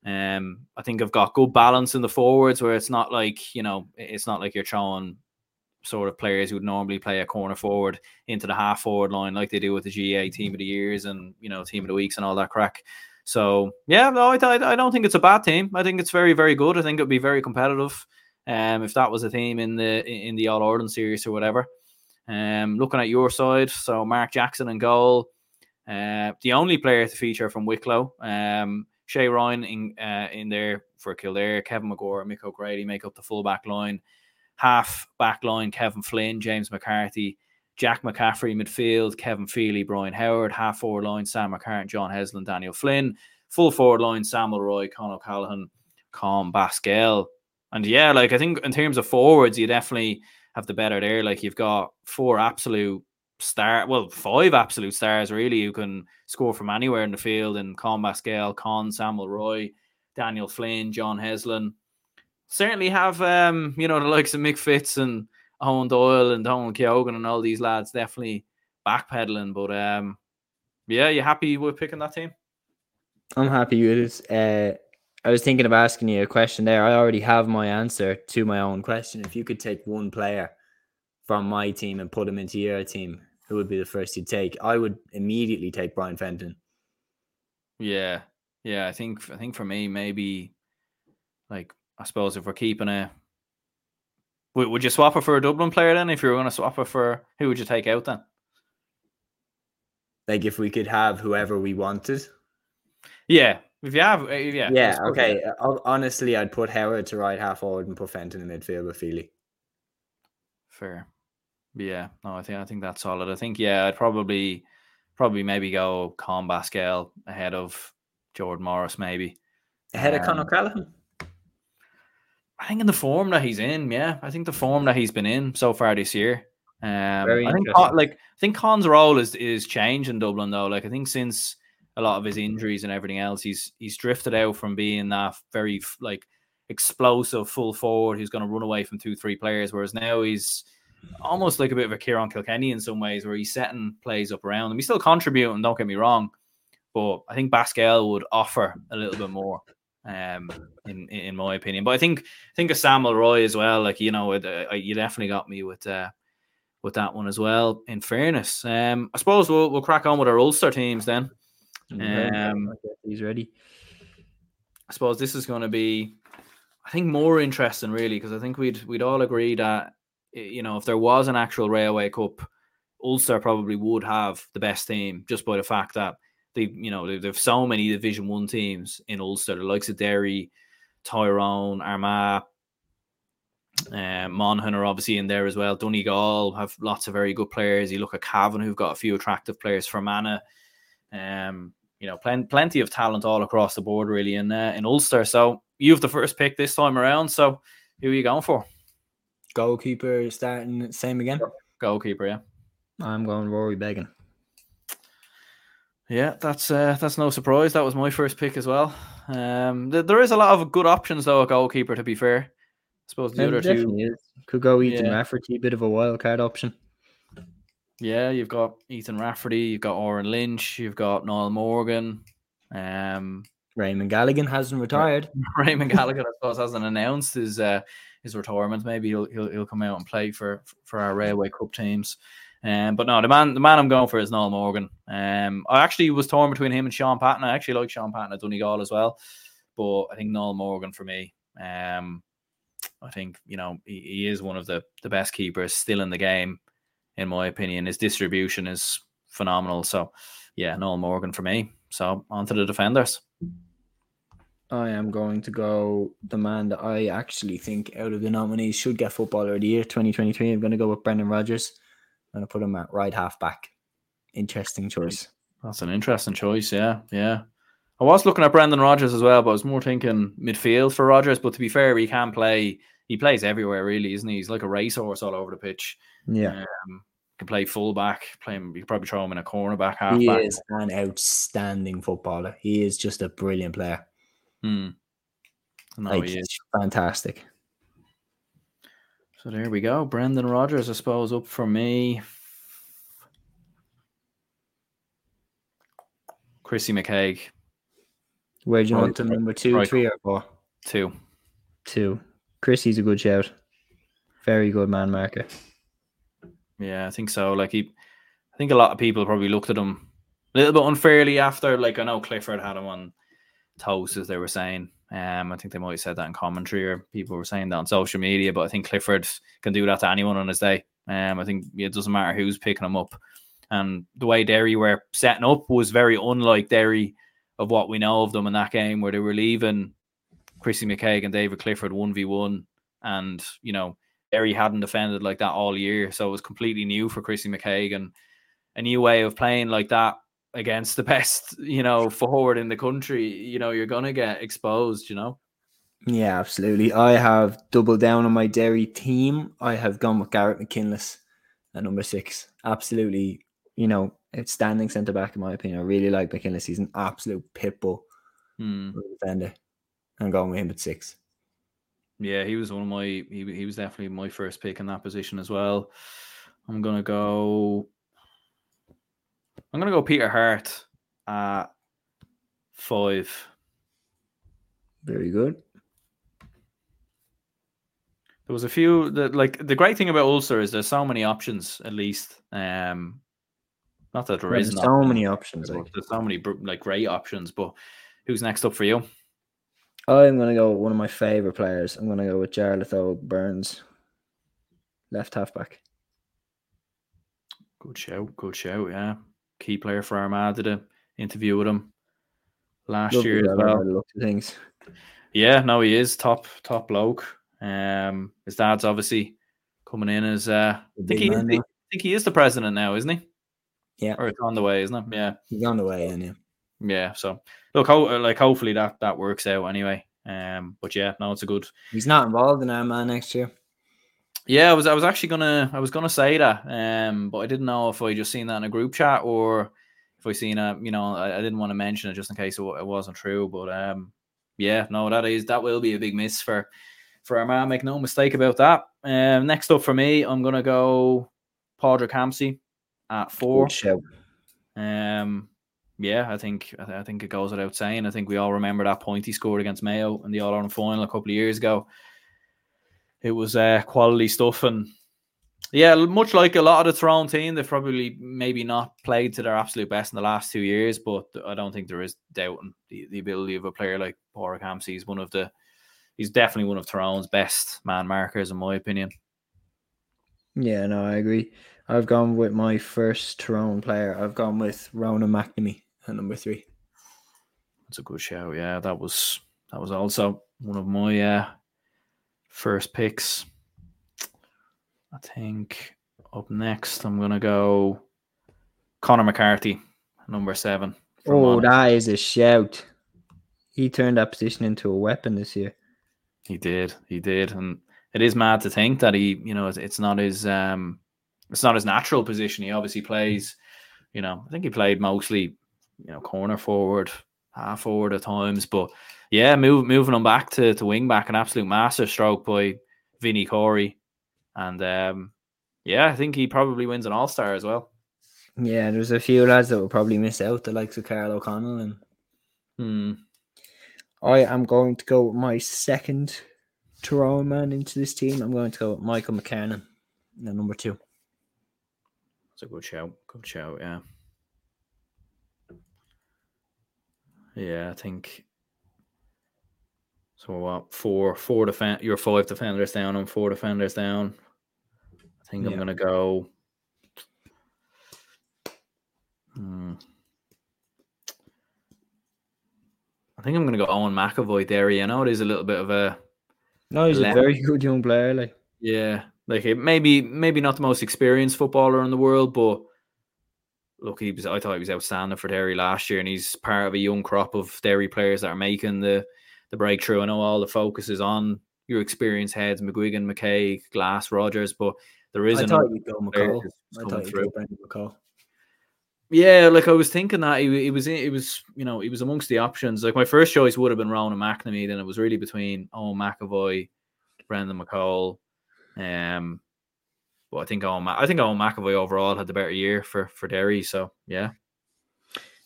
Um, I think I've got good balance in the forwards where it's not like, you know, it's not like you're throwing sort of players who would normally play a corner forward into the half forward line like they do with the G A A team of the years and, you know, team of the weeks and all that crack. So, yeah, no, I, I, I don't think it's a bad team. I think it's very, very good. I think it'd be very competitive. Um, if that was a team in the in the All Ireland series or whatever. Um, looking at your side, so Mark Jackson in goal, uh, the only player to feature from Wicklow. Um, Shay Ryan in uh, in there for Kildare. Kevin McGuire and Mick O'Grady make up the full back line. Half back line, Kevin Flynn, James McCarthy, Jack McCaffrey, midfield, Kevin Feely, Brian Howard. Half forward line, Sam McCartan, John Heslin, Daniel Flynn. Full forward line, Samuel Roy, Conor O'Callaghan, Colm Basquel. And yeah, like I think in terms of forwards, you definitely have the better there. Like you've got four absolute star, well, five absolute stars really who can score from anywhere in the field. And Colm Basquel, Con, Samuel Roy, Daniel Flynn, John Heslin. Certainly have, um, you know, the likes of Mick Fitz and Owen Doyle and Donal Keoghan and all these lads definitely backpedaling. But um, yeah, you happy with picking that team? I'm happy with it. Uh... I was thinking of asking you a question there. I already have my answer to my own question. If you could take one player from my team and put him into your team, who would be the first you'd take? I would immediately take Brian Fenton. Yeah. Yeah. I think, I think for me, maybe like, I suppose if we're keeping a, would you swap her for a Dublin player then? If you were going to swap her for, who would you take out then? Like if we could have whoever we wanted. Yeah. If you have, yeah. Yeah, okay. I'll, honestly, I'd put Howard to right half forward and put Fenton in midfield with Feely. Fair. Yeah, no, I think I think that's solid. I think, yeah, I'd probably probably maybe go Colm Basquel ahead of Jordan Morris, maybe. Ahead um, of Conor O'Callaghan? I think in the form that he's in, yeah. I think the form that he's been in so far this year. Um, Very I think Con, like I think Con's role is is changed in Dublin though. Like I think since a lot of his injuries and everything else, he's he's drifted out from being that very like explosive full forward who's going to run away from two, three players. Whereas now he's almost like a bit of a Kieran Kilkenny in some ways, where he's setting plays up around him. He's still contributing, don't get me wrong, but I think Basquel would offer a little bit more, um, in in my opinion. But I think I think of Samuel Roy as well. Like you know, it, uh, you definitely got me with uh, with that one as well. In fairness, um, I suppose we'll we'll crack on with our Ulster teams then. Um, he's ready. I suppose this is going to be, I think, more interesting really, because I think we'd we'd all agree that, you know, if there was an actual Railway Cup, Ulster probably would have the best team just by the fact that they, you know, they, they have so many Division One teams in Ulster, the likes of Derry, Tyrone, Armagh, um, Monaghan are obviously in there as well. Donegal have lots of very good players. You look at Cavan, who've got a few attractive players. Fermanagh. Um, you know, plen- plenty of talent all across the board, really, in uh, in Ulster. So you have the first pick this time around. So who are you going for? Goalkeeper starting same again. Goalkeeper, yeah. I'm going Rory Began. Yeah, that's uh, that's no surprise. That was my first pick as well. Um, th- there is a lot of good options though at goalkeeper. To be fair, I suppose the yeah, other two is. Could go Ethan yeah. Rafferty, bit of a wild card option. Yeah, you've got Ethan Rafferty, you've got Oren Lynch, you've got Niall Morgan. Um, Raymond Gallagher hasn't retired. Raymond Gallagher, I suppose, hasn't announced his uh, his retirement. Maybe he'll, he'll he'll come out and play for for our Railway Cup teams. Um, but no, the man the man I'm going for is Niall Morgan. Um, I actually was torn between him and Sean Patton. I actually like Sean Patton at Donegal as well, but I think Niall Morgan for me. Um, I think you know he, he is one of the the best keepers still in the game. In my opinion, his distribution is phenomenal. So, yeah, Noel Morgan for me. So, on to the defenders. I am going to go the man that I actually think out of the nominees should get Footballer of the Year twenty twenty-three. I'm going to go with Brendan Rogers. I'm going to put him at right half back. Interesting choice. That's an interesting choice. Yeah, yeah. I was looking at Brendan Rogers as well, but I was more thinking midfield for Rogers. But to be fair, he can play. He plays everywhere, really, isn't he? He's like a racehorse all over the pitch. Yeah, um, can play fullback. Play him. You could probably throw him in a cornerback, halfback. He is an outstanding footballer. He is just a brilliant player. Hmm. No, like, he is fantastic. So there we go. Brendan Rogers, I suppose, up for me. Chrissy McKaigue. Where do you want them? Number two, right. three, or four? Two. Two. Chrissy's a good shout. Very good man marker. Yeah, I think so. Like he, I think a lot of people probably looked at him a little bit unfairly after. Like I know Clifford had him on toast, as they were saying. Um, I think they might have said that in commentary, or people were saying that on social media. But I think Clifford can do that to anyone on his day. Um, I think it doesn't matter who's picking him up. And the way Derry were setting up was very unlike Derry of what we know of them in that game, where they were leaving Chrissy McKaigue and David Clifford one v one, and you know Derry hadn't defended like that all year, so it was completely new for Chrissy McKaigue and a new way of playing like that against the best, you know, forward in the country. You know, you're gonna get exposed, you know. Yeah, absolutely. I have doubled down on my Derry team. I have gone with Garrett McKinless at number six. Absolutely, you know, outstanding centre back in my opinion. I really like McKinless. He's an absolute pitbull hmm. defender. I'm going with him at six. Yeah, he was one of my. He he was definitely my first pick in that position as well. I'm gonna go. I'm gonna go Peter Hart at five. Very good. There was a few that like the great thing about Ulster is there's so many options at least. Um, not that there there's isn't so many options. Like. There's so many like great options. But who's next up for you? I'm going to go with one of my favourite players. I'm going to go with Jarlath O'Burns, left halfback. Good shout, good shout, yeah. Key player for Armagh. Did an interview with him last Love year as well. Things. Yeah, no, he is top top bloke. Um, his dad's obviously coming in as... Uh, I, think he is, I think he is the president now, isn't he? Yeah. Or it's on the way, isn't it? Yeah. He's on the way, isn't he? Yeah, so look, ho- like hopefully that, that works out anyway. Um, but yeah, no, it's a good. He's not involved in Armagh next year. Yeah, I was I was actually gonna I was gonna say that, um, but I didn't know if I just seen that in a group chat or if I seen a you know I, I didn't want to mention it just in case it, it wasn't true. But um, yeah, no, that is that will be a big miss for for Armagh. Make no mistake about that. Um, next up for me, I'm gonna go Padraig Hampsey at four. Good show. Um. Yeah, I think I think it goes without saying. I think we all remember that point he scored against Mayo in the All Ireland final a couple of years ago. It was uh, quality stuff, and yeah, much like a lot of the Tyrone team, they've probably maybe not played to their absolute best in the last two years. But I don't think there is doubting the, the ability of a player like Padraig Hampsey. He's one of the, he's definitely one of Tyrone's best man markers, in my opinion. Yeah, no, I agree. I've gone with my first Tyrone player. I've gone with Ronan McNamee at number three. That's a good show. Yeah, that was that was also one of my uh, first picks. I think up next I'm gonna go Conor McCarthy, number seven. Oh, Monaghan. That is a shout. He turned that position into a weapon this year. He did. He did, and it is mad to think that he, you know, it's, it's not his, um, it's not his natural position. He obviously plays, you know, I think he played mostly. You know, corner forward, half forward at times, but yeah, move, moving him back to, to wing back, an absolute masterstroke by Vinnie Corey, and um, yeah, I think he probably wins an All Star as well. Yeah, there's a few lads that will probably miss out, the likes of Carl O'Connell, and hmm. I am going to go with my second Tyrone man into this team. I'm going to go with Michael McKernan, number two. That's a good shout. Good shout. Yeah. Yeah, I think so. What four, four defend? You're five defenders down, and four defenders down. I think yeah. I'm gonna go. Hmm. I think I'm gonna go Owen McAvoy there. You know, it is a little bit of a. No, he's left. A very good young player. Like yeah, like it maybe maybe not the most experienced footballer in the world, but. Look, he was, I thought he was outstanding for Derry last year, and he's part of a young crop of Derry players that are making the, the breakthrough. I know all the focus is on your experienced heads, McGuigan, McKay, Glass, Rogers, but there is I thought you'd go McCall. I thought you'd go Brendan McCall. Yeah, like I was thinking that he, he was, it was, you know, he was amongst the options. Like my first choice would have been Ronan McNamee, then it was really between Owen McAvoy, Brendan McCall, Um, but I think Owen, I think Owen McAvoy overall had the better year for for Derry. So yeah,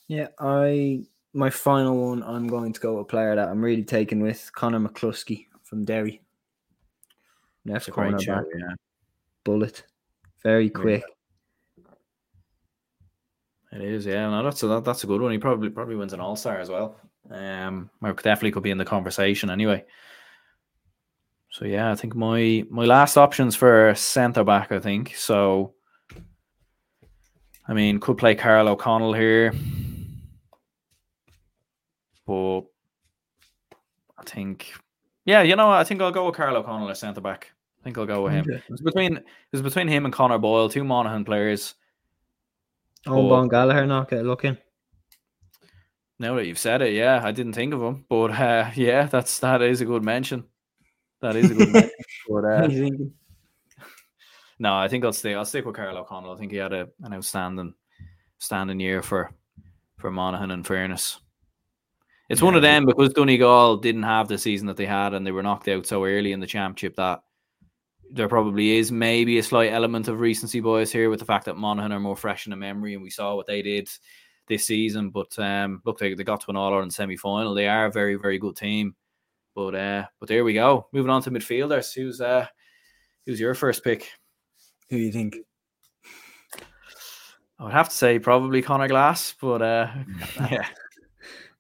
yeah. I my final one, I'm going to go a player that I'm really taken with, Connor McCluskey from Derry. Left corner back, yeah. Bullet, very quick. Yeah. It is, yeah. No, that's a that, that's a good one. He probably probably wins an All-Star as well. Um, or definitely could be in the conversation anyway. So yeah, I think my my last options for centre back. I think so. I mean, could play Carl O'Connell here, but I think yeah, you know, I think I'll go with Carl O'Connell as centre back. I think I'll go with him. Okay. It's between it's between him and Connor Boyle, two Monaghan players. Oh, Bon Gallagher not get looking. Now that you've said it, yeah, I didn't think of him, but uh, yeah, that's that is a good mention. That is a good mention. But, uh, no, I think I'll stay. I'll stick with Carl O'Connell. I think he had a, an outstanding, standing year for for Monaghan. In fairness, it's yeah. one of them because Donegal didn't have the season that they had, and they were knocked out so early in the championship that. There probably is maybe a slight element of recency bias here with the fact that Monaghan are more fresh in the memory, and we saw what they did this season. But um, look, they, they got to an All-Ireland semi-final. They are a very, very good team. But uh, but there we go. Moving on to midfielders. Who's uh, who's your first pick? Who do you think? I would have to say probably Conor Glass, but uh, yeah,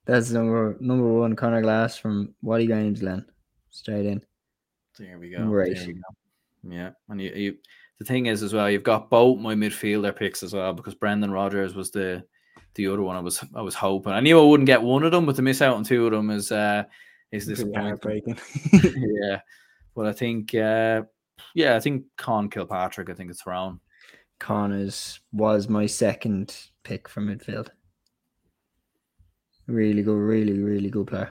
that's number number one, Conor Glass from Wadi Games Land. Straight in. There we go. Right. There we go. Yeah, and you, you, the thing is as well, you've got both my midfielder picks as well because Brendan Rogers was the the other one I was I was hoping. I knew I wouldn't get one of them, but to miss out on two of them is uh is this heartbreaking. Yeah, but I think uh, yeah, I think Con Kilpatrick. I think it's round. Con is was my second pick for midfield. Really good, really really good player.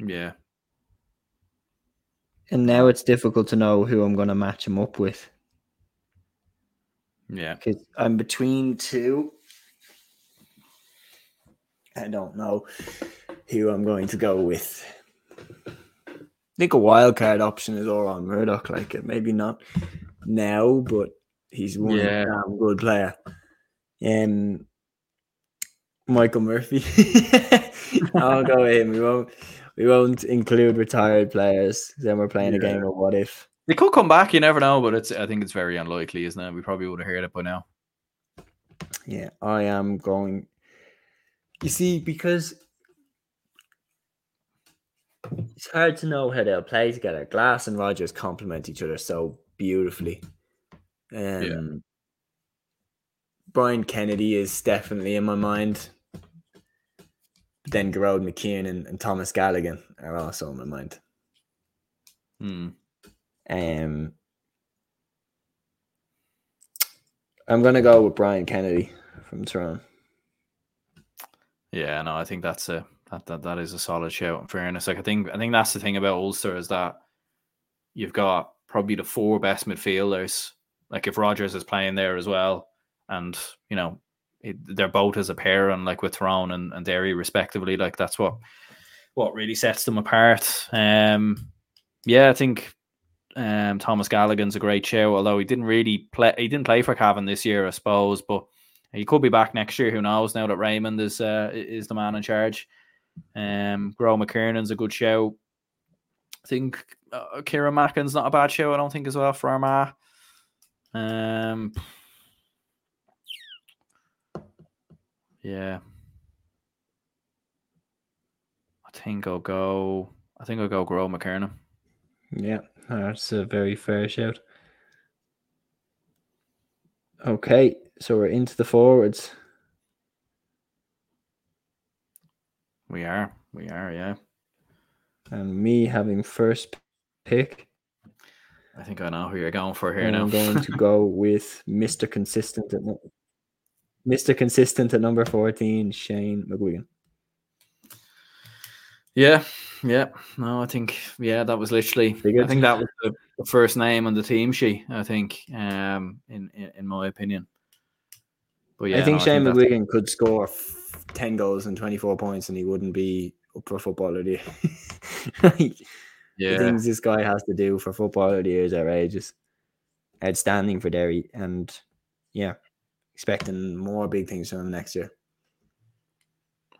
Yeah. And now it's difficult to know who I'm going to match him up with. Yeah. Because I'm between two. I don't know who I'm going to go with. I think a wildcard option is Oran Murdoch. Like, maybe not now, but he's one yeah. damn good player. Um, Michael Murphy. I'll go with him. We won't. We won't include retired players. Then we're playing yeah. a game of what if. They could come back. You never know, but it's. I think it's very unlikely, isn't it? We probably would have heard it by now. Yeah, I am going. You see, because it's hard to know how they'll play together. Glass and Rogers complement each other so beautifully. Um, yeah. Brian Kennedy is definitely in my mind. Then Gerard McKeon and, and Thomas Gallagher are also in my mind. Hmm. Um, I'm going to go with Brian Kennedy from Toronto. Yeah, no, I think that's a that that, that is a solid shout. In fairness, like I think I think that's the thing about Ulster is that you've got probably the four best midfielders. Like if Rogers is playing there as well, and you know. It, they're both as a pair, and like with Tyrone and, and Derry respectively, like that's what what really sets them apart. Um, yeah, I think um, Thomas Gallagher's a great show, although he didn't really play. He didn't play for Cavan this year, I suppose, but he could be back next year. Who knows? Now that Raymond is uh, is the man in charge. Um, Gro McKiernan's a good show. I think uh, Ciarán Mackin's not a bad show. I don't think as well for Armagh. Um. Yeah, I think I'll go. I think I'll go. Grow McKernan. Yeah, that's a very fair shout. Okay, so we're into the forwards. We are. We are. Yeah. And me having first pick. I think I know who you're going for here I'm now. I'm going to go with Mister Consistent at. Mister Consistent at number fourteen, Shane McGuigan. Yeah, yeah. No, I think, yeah, that was literally, I think that was the, the first name on the team sheet, I think, um, in, in, in my opinion. But yeah, I think no, Shane I think McGuigan could score f- ten goals and twenty-four points and he wouldn't be up for football of the year. Like, yeah. The things this guy has to do for football of the year is outrageous. outstanding for Derry, and yeah, expecting more big things from him next year.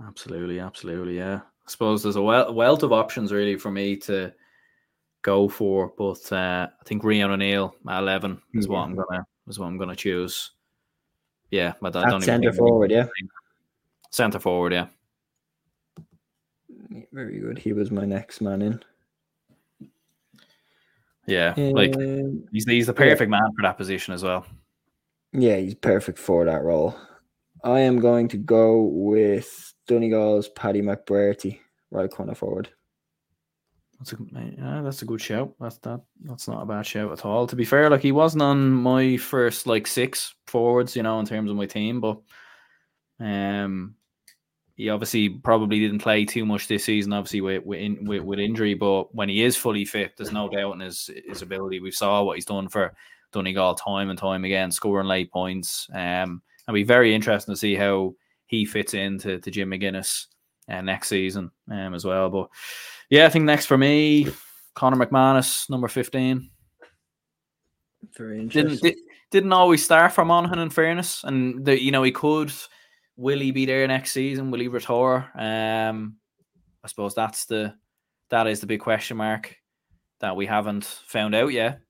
Absolutely, absolutely, yeah. I suppose there's a wealth of options really for me to go for, but uh, I think Rian O'Neill at eleven is mm-hmm. what I'm gonna is what I'm gonna choose. Yeah, my dad don't centre even forward, yeah. Centre forward, yeah. Very good. He was my next man in. Yeah, um, like he's he's the perfect yeah. man for that position as well. Yeah, he's perfect for that role. I am going to go with Donegal's Paddy McBrearty, right corner forward. That's a yeah, that's a good shout. That's that. That's not a bad shout at all. To be fair, like he wasn't on my first like six forwards, you know, in terms of my team, but um, he obviously probably didn't play too much this season, obviously with with, in, with with injury. But when he is fully fit, there's no doubt in his his ability. We saw what he's done for Donegal time and time again, scoring late points. Um, it'll be very interesting to see how he fits into to Jim McGuinness uh, next season um, as well. But yeah, I think next for me, Conor McManus, number fifteen. Very interesting. Didn't did, didn't always start for Monaghan, in fairness, and the, you know he could. Will he be there next season? Will he retire? Um, I suppose that's the that is the big question mark that we haven't found out yet.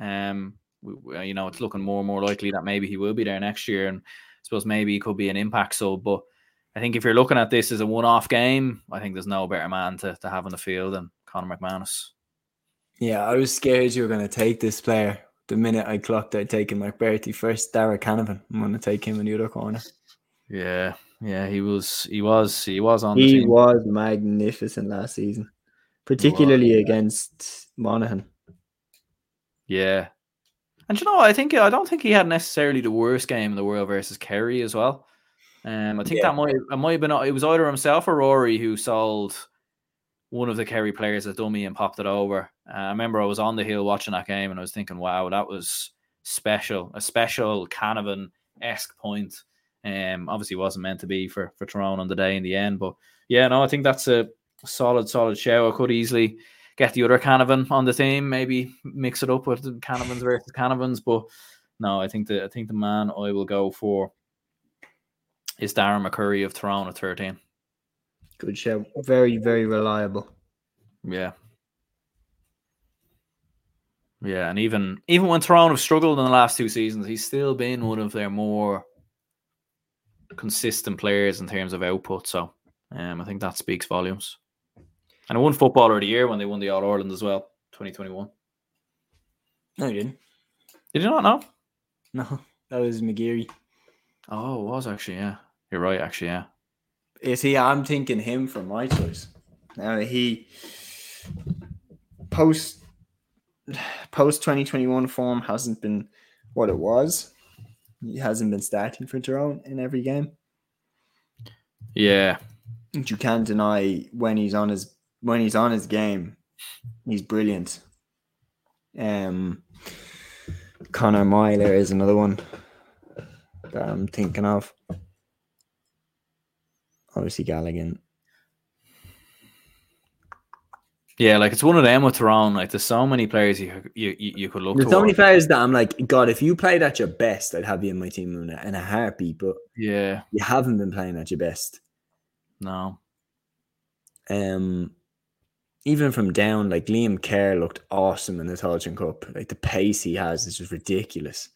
Um, we, we, you know, it's looking more and more likely that maybe he will be there next year, and I suppose maybe he could be an impact sub, but I think if you're looking at this as a one-off game, I think there's no better man to, to have on the field than Conor McManus. Yeah, I was scared you were going to take this player. The minute I clocked, I'd taken McBrearty first. Darragh Canavan, I'm going to take him in the other corner. Yeah, yeah, he was, he was, he was on. He the team. was magnificent last season, particularly well, yeah. against Monaghan. Yeah, and you know, I think I don't think he had necessarily the worst game in the world versus Kerry as well. Um, I think yeah. that might it might have been it was either himself or Rory who sold one of the Kerry players a dummy and popped it over. Uh, I remember I was on the hill watching that game and I was thinking, wow, that was special, a special Canavan-esque point. Um, obviously it wasn't meant to be for for Tyrone on the day in the end, but yeah, no, I think that's a solid, solid show. I could easily get the other Canavan on the team, maybe mix it up with the Canavans versus Canavans, but no, I think the I think the man I will go for is Darren McCurry of Tyrone at thirteen. Good show. Very, very reliable. Yeah. Yeah, and even even when Tyrone have struggled in the last two seasons, he's still been one of their more consistent players in terms of output. So um, I think that speaks volumes. And I won Footballer of the Year when they won the All-Ireland as well, twenty twenty-one. No, you didn't. Did you not know? No, that was McGeary. Oh, it was actually, yeah. You're right, actually, yeah. You see, I'm thinking him for my choice. Now, he post post twenty twenty-one form hasn't been what it was. He hasn't been starting for Tyrone in every game. Yeah, but you can't deny when he's on his when he's on his game, he's brilliant. Um, Conor Myler is another one that I'm thinking of. Obviously Gallagher. Yeah, like it's one of them with Tyrone. Like there's so many players you you you could look. There's so many players that I'm like, God, if you played at your best, I'd have you in my team in a, in a heartbeat. But yeah, you haven't been playing at your best. No. Um, even from down, like Liam Kerr looked awesome in the Tolchin Cup. Like the pace he has is just ridiculous.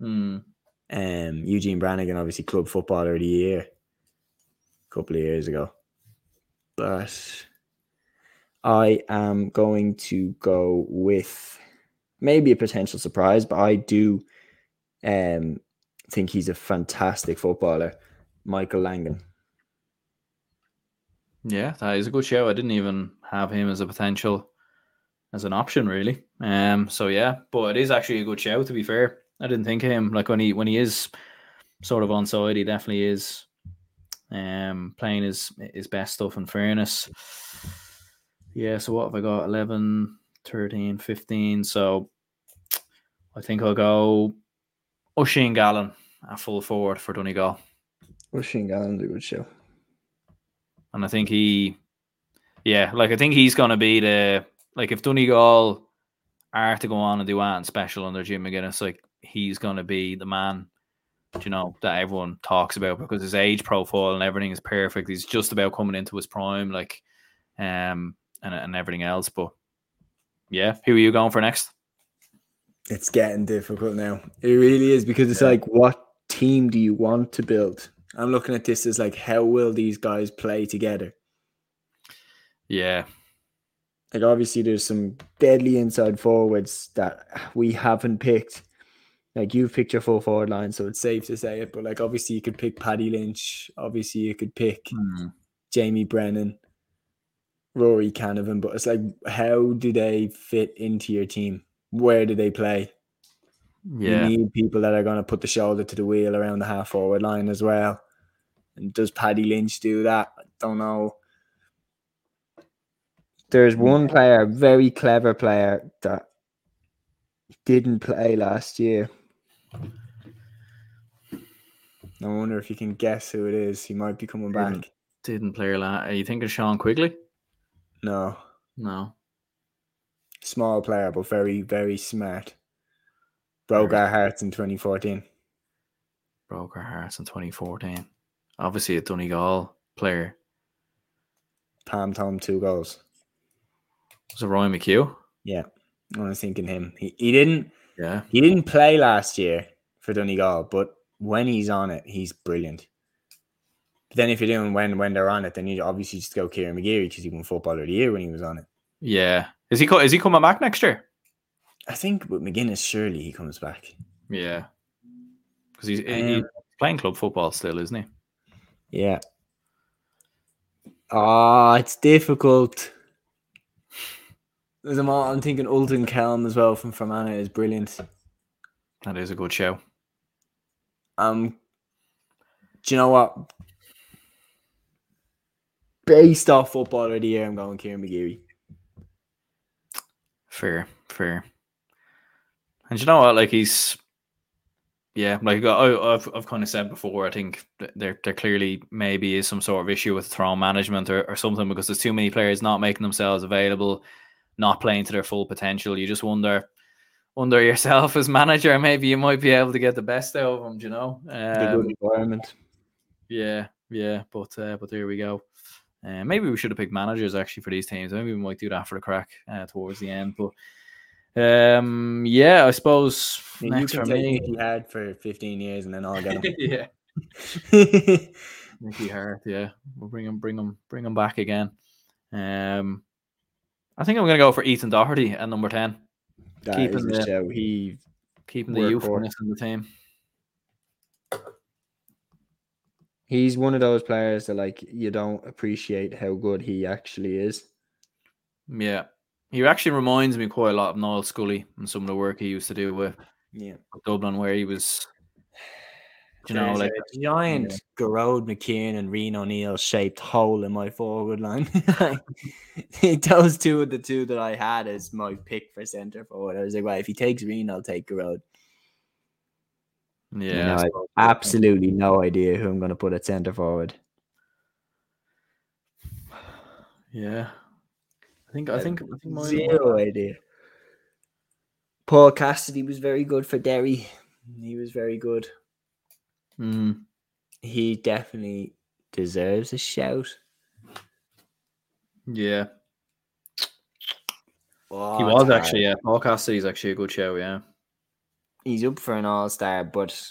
Mm. Um, Eugene Brannigan, obviously club footballer of the year a couple of years ago. But I am going to go with maybe a potential surprise, but I do um, think he's a fantastic footballer, Michael Langan. Yeah, that is a good show. I didn't even have him as a potential, as an option, really. Um, so yeah, but it is actually a good show, to be fair. I didn't think of him. Like when he when he is sort of onside, he definitely is um, playing his his best stuff, in fairness. Yeah, so what have I got? eleven, thirteen, fifteen. So I think I'll go Oisin Gallen at full forward for Donegal. Oisin Gallen's a good show. And I think he, yeah, like I think he's going to be the, like if Donegal are to go on and do anything special under Jim McGuinness, like he's going to be the man, you know, that everyone talks about because his age profile and everything is perfect. He's just about coming into his prime, like, um, and and everything else. But yeah, who are you going for next? It's getting difficult now. It really is, because it's yeah. like, what team do you want to build? I'm looking at this as like, how will these guys play together? Yeah. Like, obviously, there's some deadly inside forwards that we haven't picked. Like, you've picked your full forward line, so it's safe to say it. But, like, obviously, you could pick Paddy Lynch. Obviously, you could pick mm. Jamie Brennan, Rory Canavan. But it's like, how do they fit into your team? Where do they play? Yeah. You need people that are going to put the shoulder to the wheel around the half forward line as well. And does Paddy Lynch do that? I don't know. There's one player, very clever player, that didn't play last year. I wonder if you can guess who it is. He might be coming didn't, back. Didn't play last. Are you thinking Sean Quigley? No. No. Small player, but very, very smart. Broke our hearts in twenty fourteen. Broke our hearts in twenty fourteen. Obviously a Donegal player. Palm Tom, two goals. Was it Ryan McHugh? Yeah, I was thinking him. He he didn't. Yeah, he didn't play last year for Donegal, but when he's on it, he's brilliant. But then if you're doing when when they're on it, then you obviously just go Kieran McGeary because he won Footballer of the Year when he was on it. Yeah, is he is he coming back next year? I think with McGuinness, surely he comes back. Yeah, because he's, um, he's playing club football still, isn't he? Yeah. Ah, oh, it's difficult. I'm thinking Ulton Kelm as well from Fermanagh is brilliant. That is a good show. Um, do you know what? Based off Footballer of the Year, I'm going Kieran McGeary. Fair, fair. And do you know what? Like he's, yeah, like I, I've I've kind of said before. I think there there clearly maybe is some sort of issue with Throne management or, or something, because there's too many players not making themselves available, not playing to their full potential. You just wonder, wonder yourself as manager, maybe you might be able to get the best out of them, do you know? Um, good environment. Yeah, yeah, but uh, but there we go. Uh, maybe we should have picked managers actually for these teams. Maybe we might do that for the crack uh, towards the end. But um, yeah, I suppose I mean, next you can for me, Nicky Hart for fifteen years, and then I'll get him. Yeah, Nicky Hart. Yeah, we'll bring him, bring him, bring him back again. Um. I think I'm going to go for Ethan Doherty at number ten. That keeping the show. He keeping the youthfulness in the team. He's one of those players that, like, you don't appreciate how good he actually is. Yeah, he actually reminds me quite a lot of Niall Scully and some of the work he used to do with yeah. Dublin, where he was, you There's know, like a giant yeah. Garrod McKeon and Rian O'Neill shaped hole in my forward line. Those two are the two that I had as my pick for centre forward. I was like, well, if he takes Rian, I'll take Garrod. Yeah, you know, I have absolutely no idea who I'm going to put at centre forward. Yeah, I think I think, I think my zero mind. idea. Paul Cassidy was very good for Derry. He was very good. Mm. He definitely deserves a shout. Yeah, oh, he was tired. actually. Yeah, Paul Cassidy's actually a good shout. Yeah, he's up for an all-star, but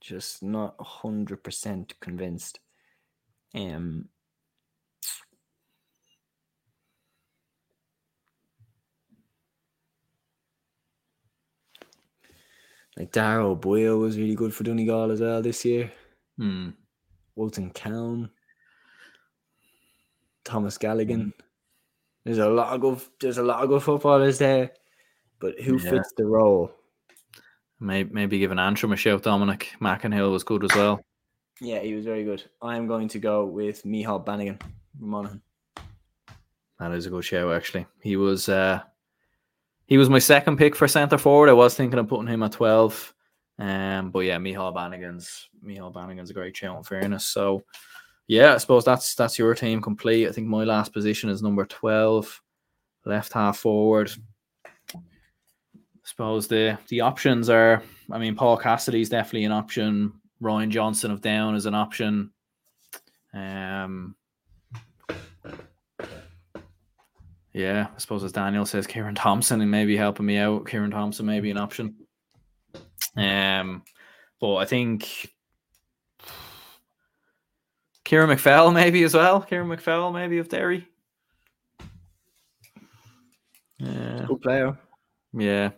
just not a hundred percent convinced. Um, like Darrow Boyle was really good for Donegal as well this year. Hmm. Walton Cowan, Thomas Galligan. There's a lot of good. There's a lot of good footballers there. But who yeah. fits the role? Maybe, maybe give an Antrim a shout. Dominic McInhill was good as well. Yeah, he was very good. I am going to go with Micheál Bannigan from Monaghan. That is a good shout, actually. He was uh, he was my second pick for centre forward. I was thinking of putting him at twelve. Um, but yeah, Micheál Bannigan's Micheál Bannigan's a great shout, in fairness. So yeah, I suppose that's that's your team complete. I think my last position is number twelve. left half forward. I suppose the the options are, I mean, Paul Cassidy's definitely an option. Ryan Johnson of Down is an option. Um, yeah, I suppose as Daniel says, Kieran Thompson and maybe helping me out. Kieran Thompson may be an option. Um, but I think Kieran McFell maybe as well. Kieran McFell maybe of Derry. Yeah, good player. Yeah.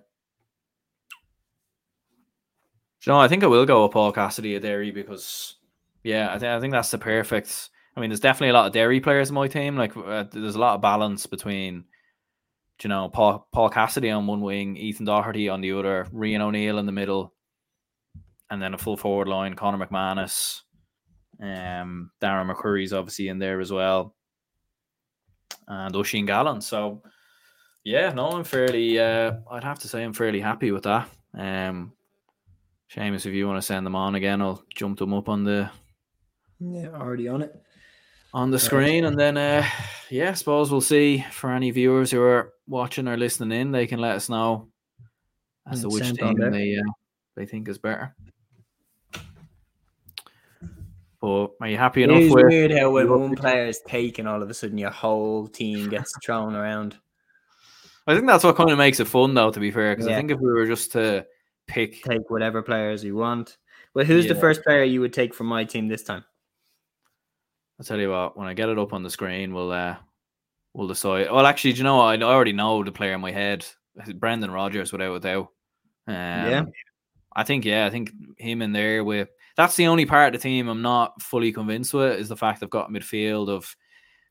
No, I think I will go with Paul Cassidy of Derry because, yeah, I, th- I think that's the perfect. I mean, there's definitely a lot of Derry players in my team. Like, uh, there's a lot of balance between, you know, Paul Paul Cassidy on one wing, Ethan Doherty on the other, Rian O'Neill in the middle, and then a full forward line, Conor McManus, um, Darren McCurry's obviously in there as well, and Oisin Gallen. So, yeah, no, I'm fairly. Uh, I'd have to say I'm fairly happy with that. Um, Seamus, if you want to send them on again, I'll jump them up on the. Yeah, already on it. On the screen. And then, uh, yeah, I suppose we'll see for any viewers who are watching or listening in, they can let us know as to which team they, uh, they think is better. But are you happy enough? It's weird how when one player is taken, all of a sudden your whole team gets thrown around. I think that's what kind of makes it fun, though, to be fair, because yeah. I think if we were just to pick... Take whatever players you want. Well, who's yeah. the first player you would take from my team this time? I'll tell you what, when I get it up on the screen, we'll uh, we'll decide. Well, actually, do you know what? I already know the player in my head. Brendan Rogers, without a doubt. Um, yeah. I think, yeah, I think him in there with... That's the only part of the team I'm not fully convinced with, is the fact I've got midfield of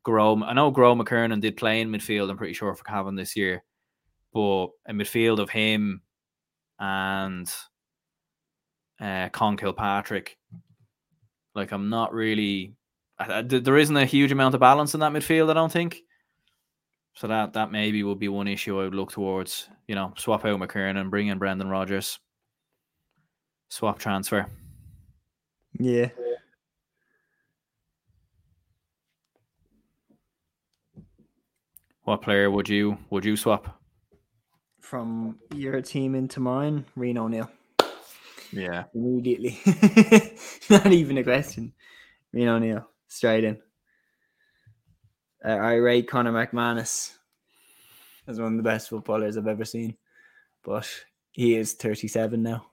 Grow. I know Grow McKernan did play in midfield, I'm pretty sure, for Cavan this year. But a midfield of him and uh, Con Kilpatrick, like, I'm not really... I, I, there isn't a huge amount of balance in that midfield, I don't think. So that that maybe would be one issue I would look towards. You know, swap out McKernan and bring in Brendan Rogers. Swap transfer. Yeah. What player would you would you swap? From your team into mine, Rian O'Neill. Yeah. Immediately. Not even a question. Rian O'Neill. Straight in. Uh, I rate Conor McManus as one of the best footballers I've ever seen, but he is thirty-seven now.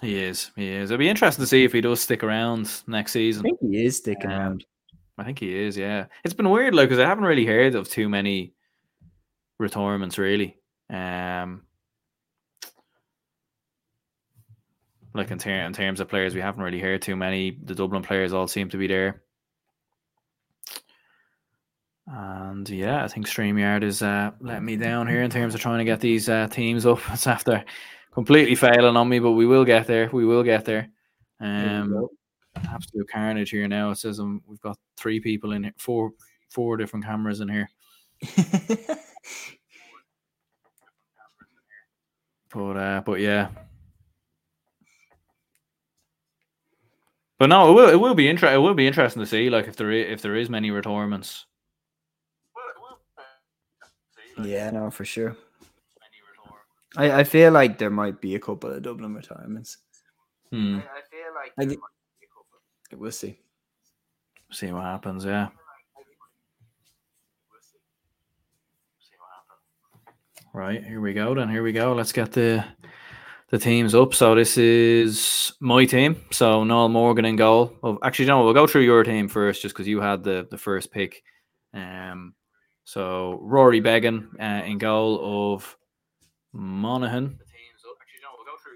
He is. He is. It'll be interesting to see if he does stick around next season. I think he is sticking um, around. I think he is. Yeah, it's been weird, like, because I haven't really heard of too many retirements, really. Um, like in, ter- in terms of players, we haven't really heard too many. The Dublin players all seem to be there. And yeah, I think StreamYard is uh, letting me down here in terms of trying to get these uh, teams up. It's after completely failing on me, but we will get there. We will get there. Um, absolute carnage here now. It says um, we've got three people in here, four, four different cameras in here. but uh, but yeah. But no, it will it will be inter- it will be interesting to see, like, if there is, if there is many retirements. Yeah, no, for sure. I, I feel like there might be a couple of Dublin retirements. Hmm. I, I feel like there I, might be a couple. We'll see. See what happens. Yeah. Right, here we go. Then here we go. Let's get the. The team's up, so this is my team. So Noel Morgan in goal. Oh, actually, no, we'll go through your team first, just because you had the, the first pick. Um, so Rory Began uh, in goal of Monaghan. The team's up. Actually, no, we'll go through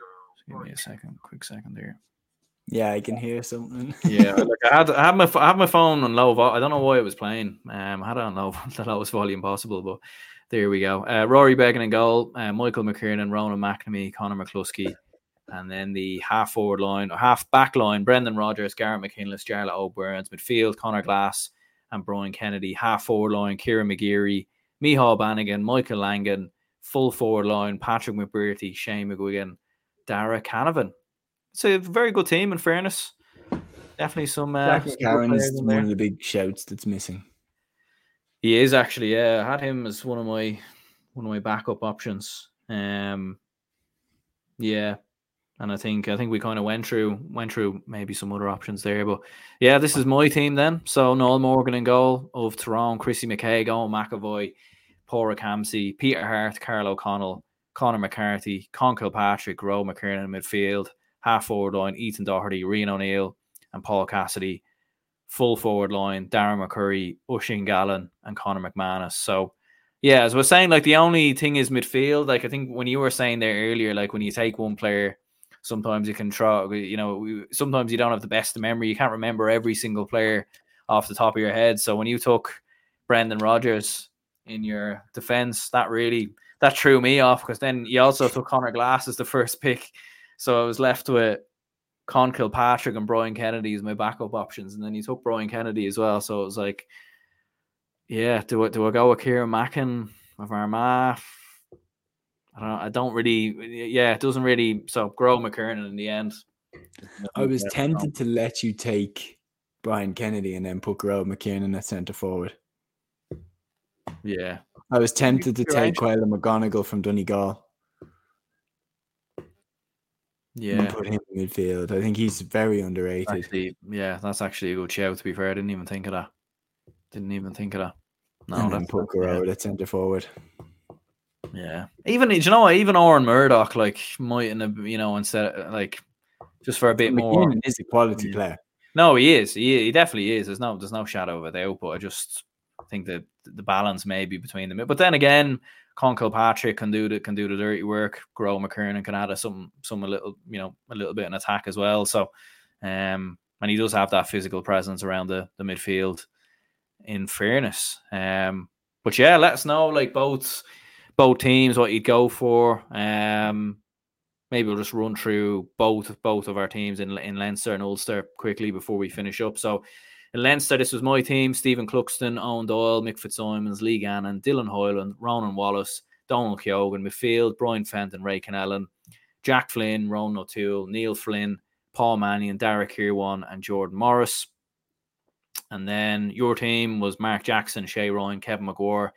your. Give me a second, quick second there. Yeah, I can hear something. yeah, like I had I had my I had my phone on low. Vo- I don't know why it was playing. Um, I had it on low, the lowest volume possible, but. There we go. Uh, Rory Began in goal, uh, Michael McKiernan, Ronan McNamee, Conor McCluskey, and then the half forward line or half back line: Brendan Rogers, Garrett McKinless, Jarlath O'Byrnes. Midfield: Conor Glass and Brian Kennedy. Half forward line: Kieran McGeary, Micheál Bannigan, Michael Langan. Full forward line: Patrick McBearty, Shane McGuigan, Dara Canavan. It's a very good team, in fairness. Definitely some. Uh, Jack McCarron is one of the big shouts that's missing. He is actually, yeah. I had him as one of my one of my backup options. Um, yeah, and I think I think we kind of went through went through maybe some other options there, but yeah, this is my team then. So Noel Morgan in goal, of Tyrone, Chrissy McKaigue, Owen McAvoy, Pora Kamsi, Peter Hart, Carl O'Connell, Connor McCarthy, Con Kilpatrick, Roe McKiernan in midfield, half forward line, Ethan Doherty, Rian O'Neill, and Paul Cassidy. Full forward line, Darren McCurry, Oisin Gallen, and Conor McManus. So, yeah, as I was saying, like, the only thing is midfield. Like, I think when you were saying there earlier, like, when you take one player, sometimes you can try, you know, sometimes you don't have the best of memory. You can't remember every single player off the top of your head. So when you took Brendan Rogers in your defence, that really, that threw me off, because then you also took Conor Glass as the first pick. So I was left with Con Kilpatrick and Brian Kennedy as my backup options, and then you took Brian Kennedy as well. So it was like, yeah, do I do I go with Kieran Mackin of Armagh? I don't know, I don't really, yeah, it doesn't really. So Grow McKiernan in the end. I was tempted to let you take Brian Kennedy and then put Grow McKiernan at centre forward. Yeah, I was tempted to take Quayla McGonigal from Donegal. Yeah, and put him in midfield. I think he's very underrated. Actually, yeah, that's actually a good shout, to be fair. I didn't even think of that. Didn't even think of that. No, and then put Garrod at centre forward. Yeah, even do you know even Oren Murdoch, like, mightn't have, you know, instead of, like, just for a bit McKiernan more. McKiernan is a quality yeah. player. No, he is. He he definitely is. There's no there's no shadow of a doubt. But I just think that the balance maybe between them. But then again, Con Kilpatrick can do the can do the dirty work. Grow McKiernan can add some some a little you know a little bit in attack as well. So, um, and he does have that physical presence around the, the midfield. In fairness, um, but yeah, let us know, like, both both teams what you'd go for. Um, maybe we'll just run through both both of our teams in in Leinster and Ulster quickly before we finish up. So. In Leinster, this was my team: Stephen Cluxton, Owen Doyle, Mick Fitzsimons, Lee Gannon, Dylan Hyland, Ronan Wallace, Donal Keoghan, midfield, Brian Fenton, Ray Connellan, Jack Flynn, Ronan O'Toole, Neil Flynn, Paul Mannion, Derek Kirwan, and Jordan Morris. And then your team was Mark Jackson, Shea Ryan, Kevin McGuire,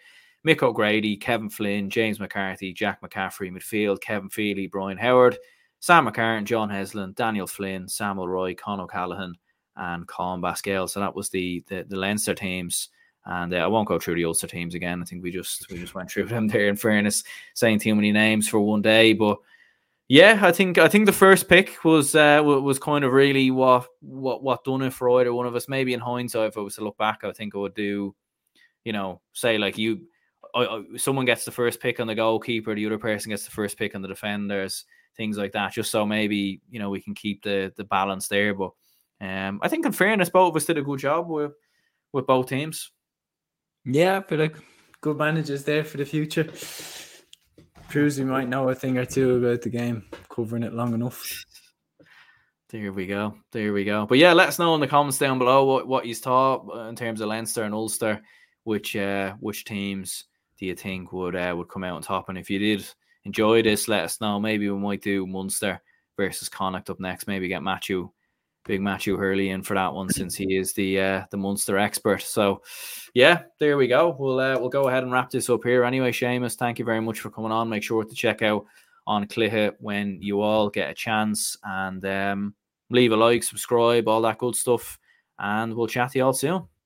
Mick O'Grady, Kevin Flynn, James McCarthy, Jack McCaffrey, midfield, Kevin Feely, Brian Howard, Sam McCartan, John Heslin, Daniel Flynn, Samuel Roy, Con O'Callaghan, and Colm Basquel. So that was the the, the Leinster teams, and uh, I won't go through the Ulster teams again. I think we just we just went through them there. In fairness, saying too many names for one day, but yeah, I think I think the first pick was uh, was kind of really what what what done it for either one of us. Maybe in hindsight, if I was to look back, I think I would do, you know, say like you, I, I, someone gets the first pick on the goalkeeper, the other person gets the first pick on the defenders, things like that, just so maybe, you know, we can keep the the balance there, but. Um, I think in fairness, both of us did a good job with with both teams. Yeah, but like, good managers there for the future. Proves we might know a thing or two about the game, covering it long enough. There we go. There we go. But yeah, let us know in the comments down below what, what you thought in terms of Leinster and Ulster. Which uh, which teams do you think would uh, would come out on top? And if you did enjoy this, let us know. Maybe we might do Munster versus Connacht up next. Maybe get Matthew. Big Matthew Hurley in for that one, since he is the uh, the Munster expert. So, yeah, there we go. We'll uh, we'll go ahead and wrap this up here. Anyway, Seamus, thank you very much for coming on. Make sure to check out on Clihit when you all get a chance, and um, leave a like, subscribe, all that good stuff. And we'll chat to you all soon.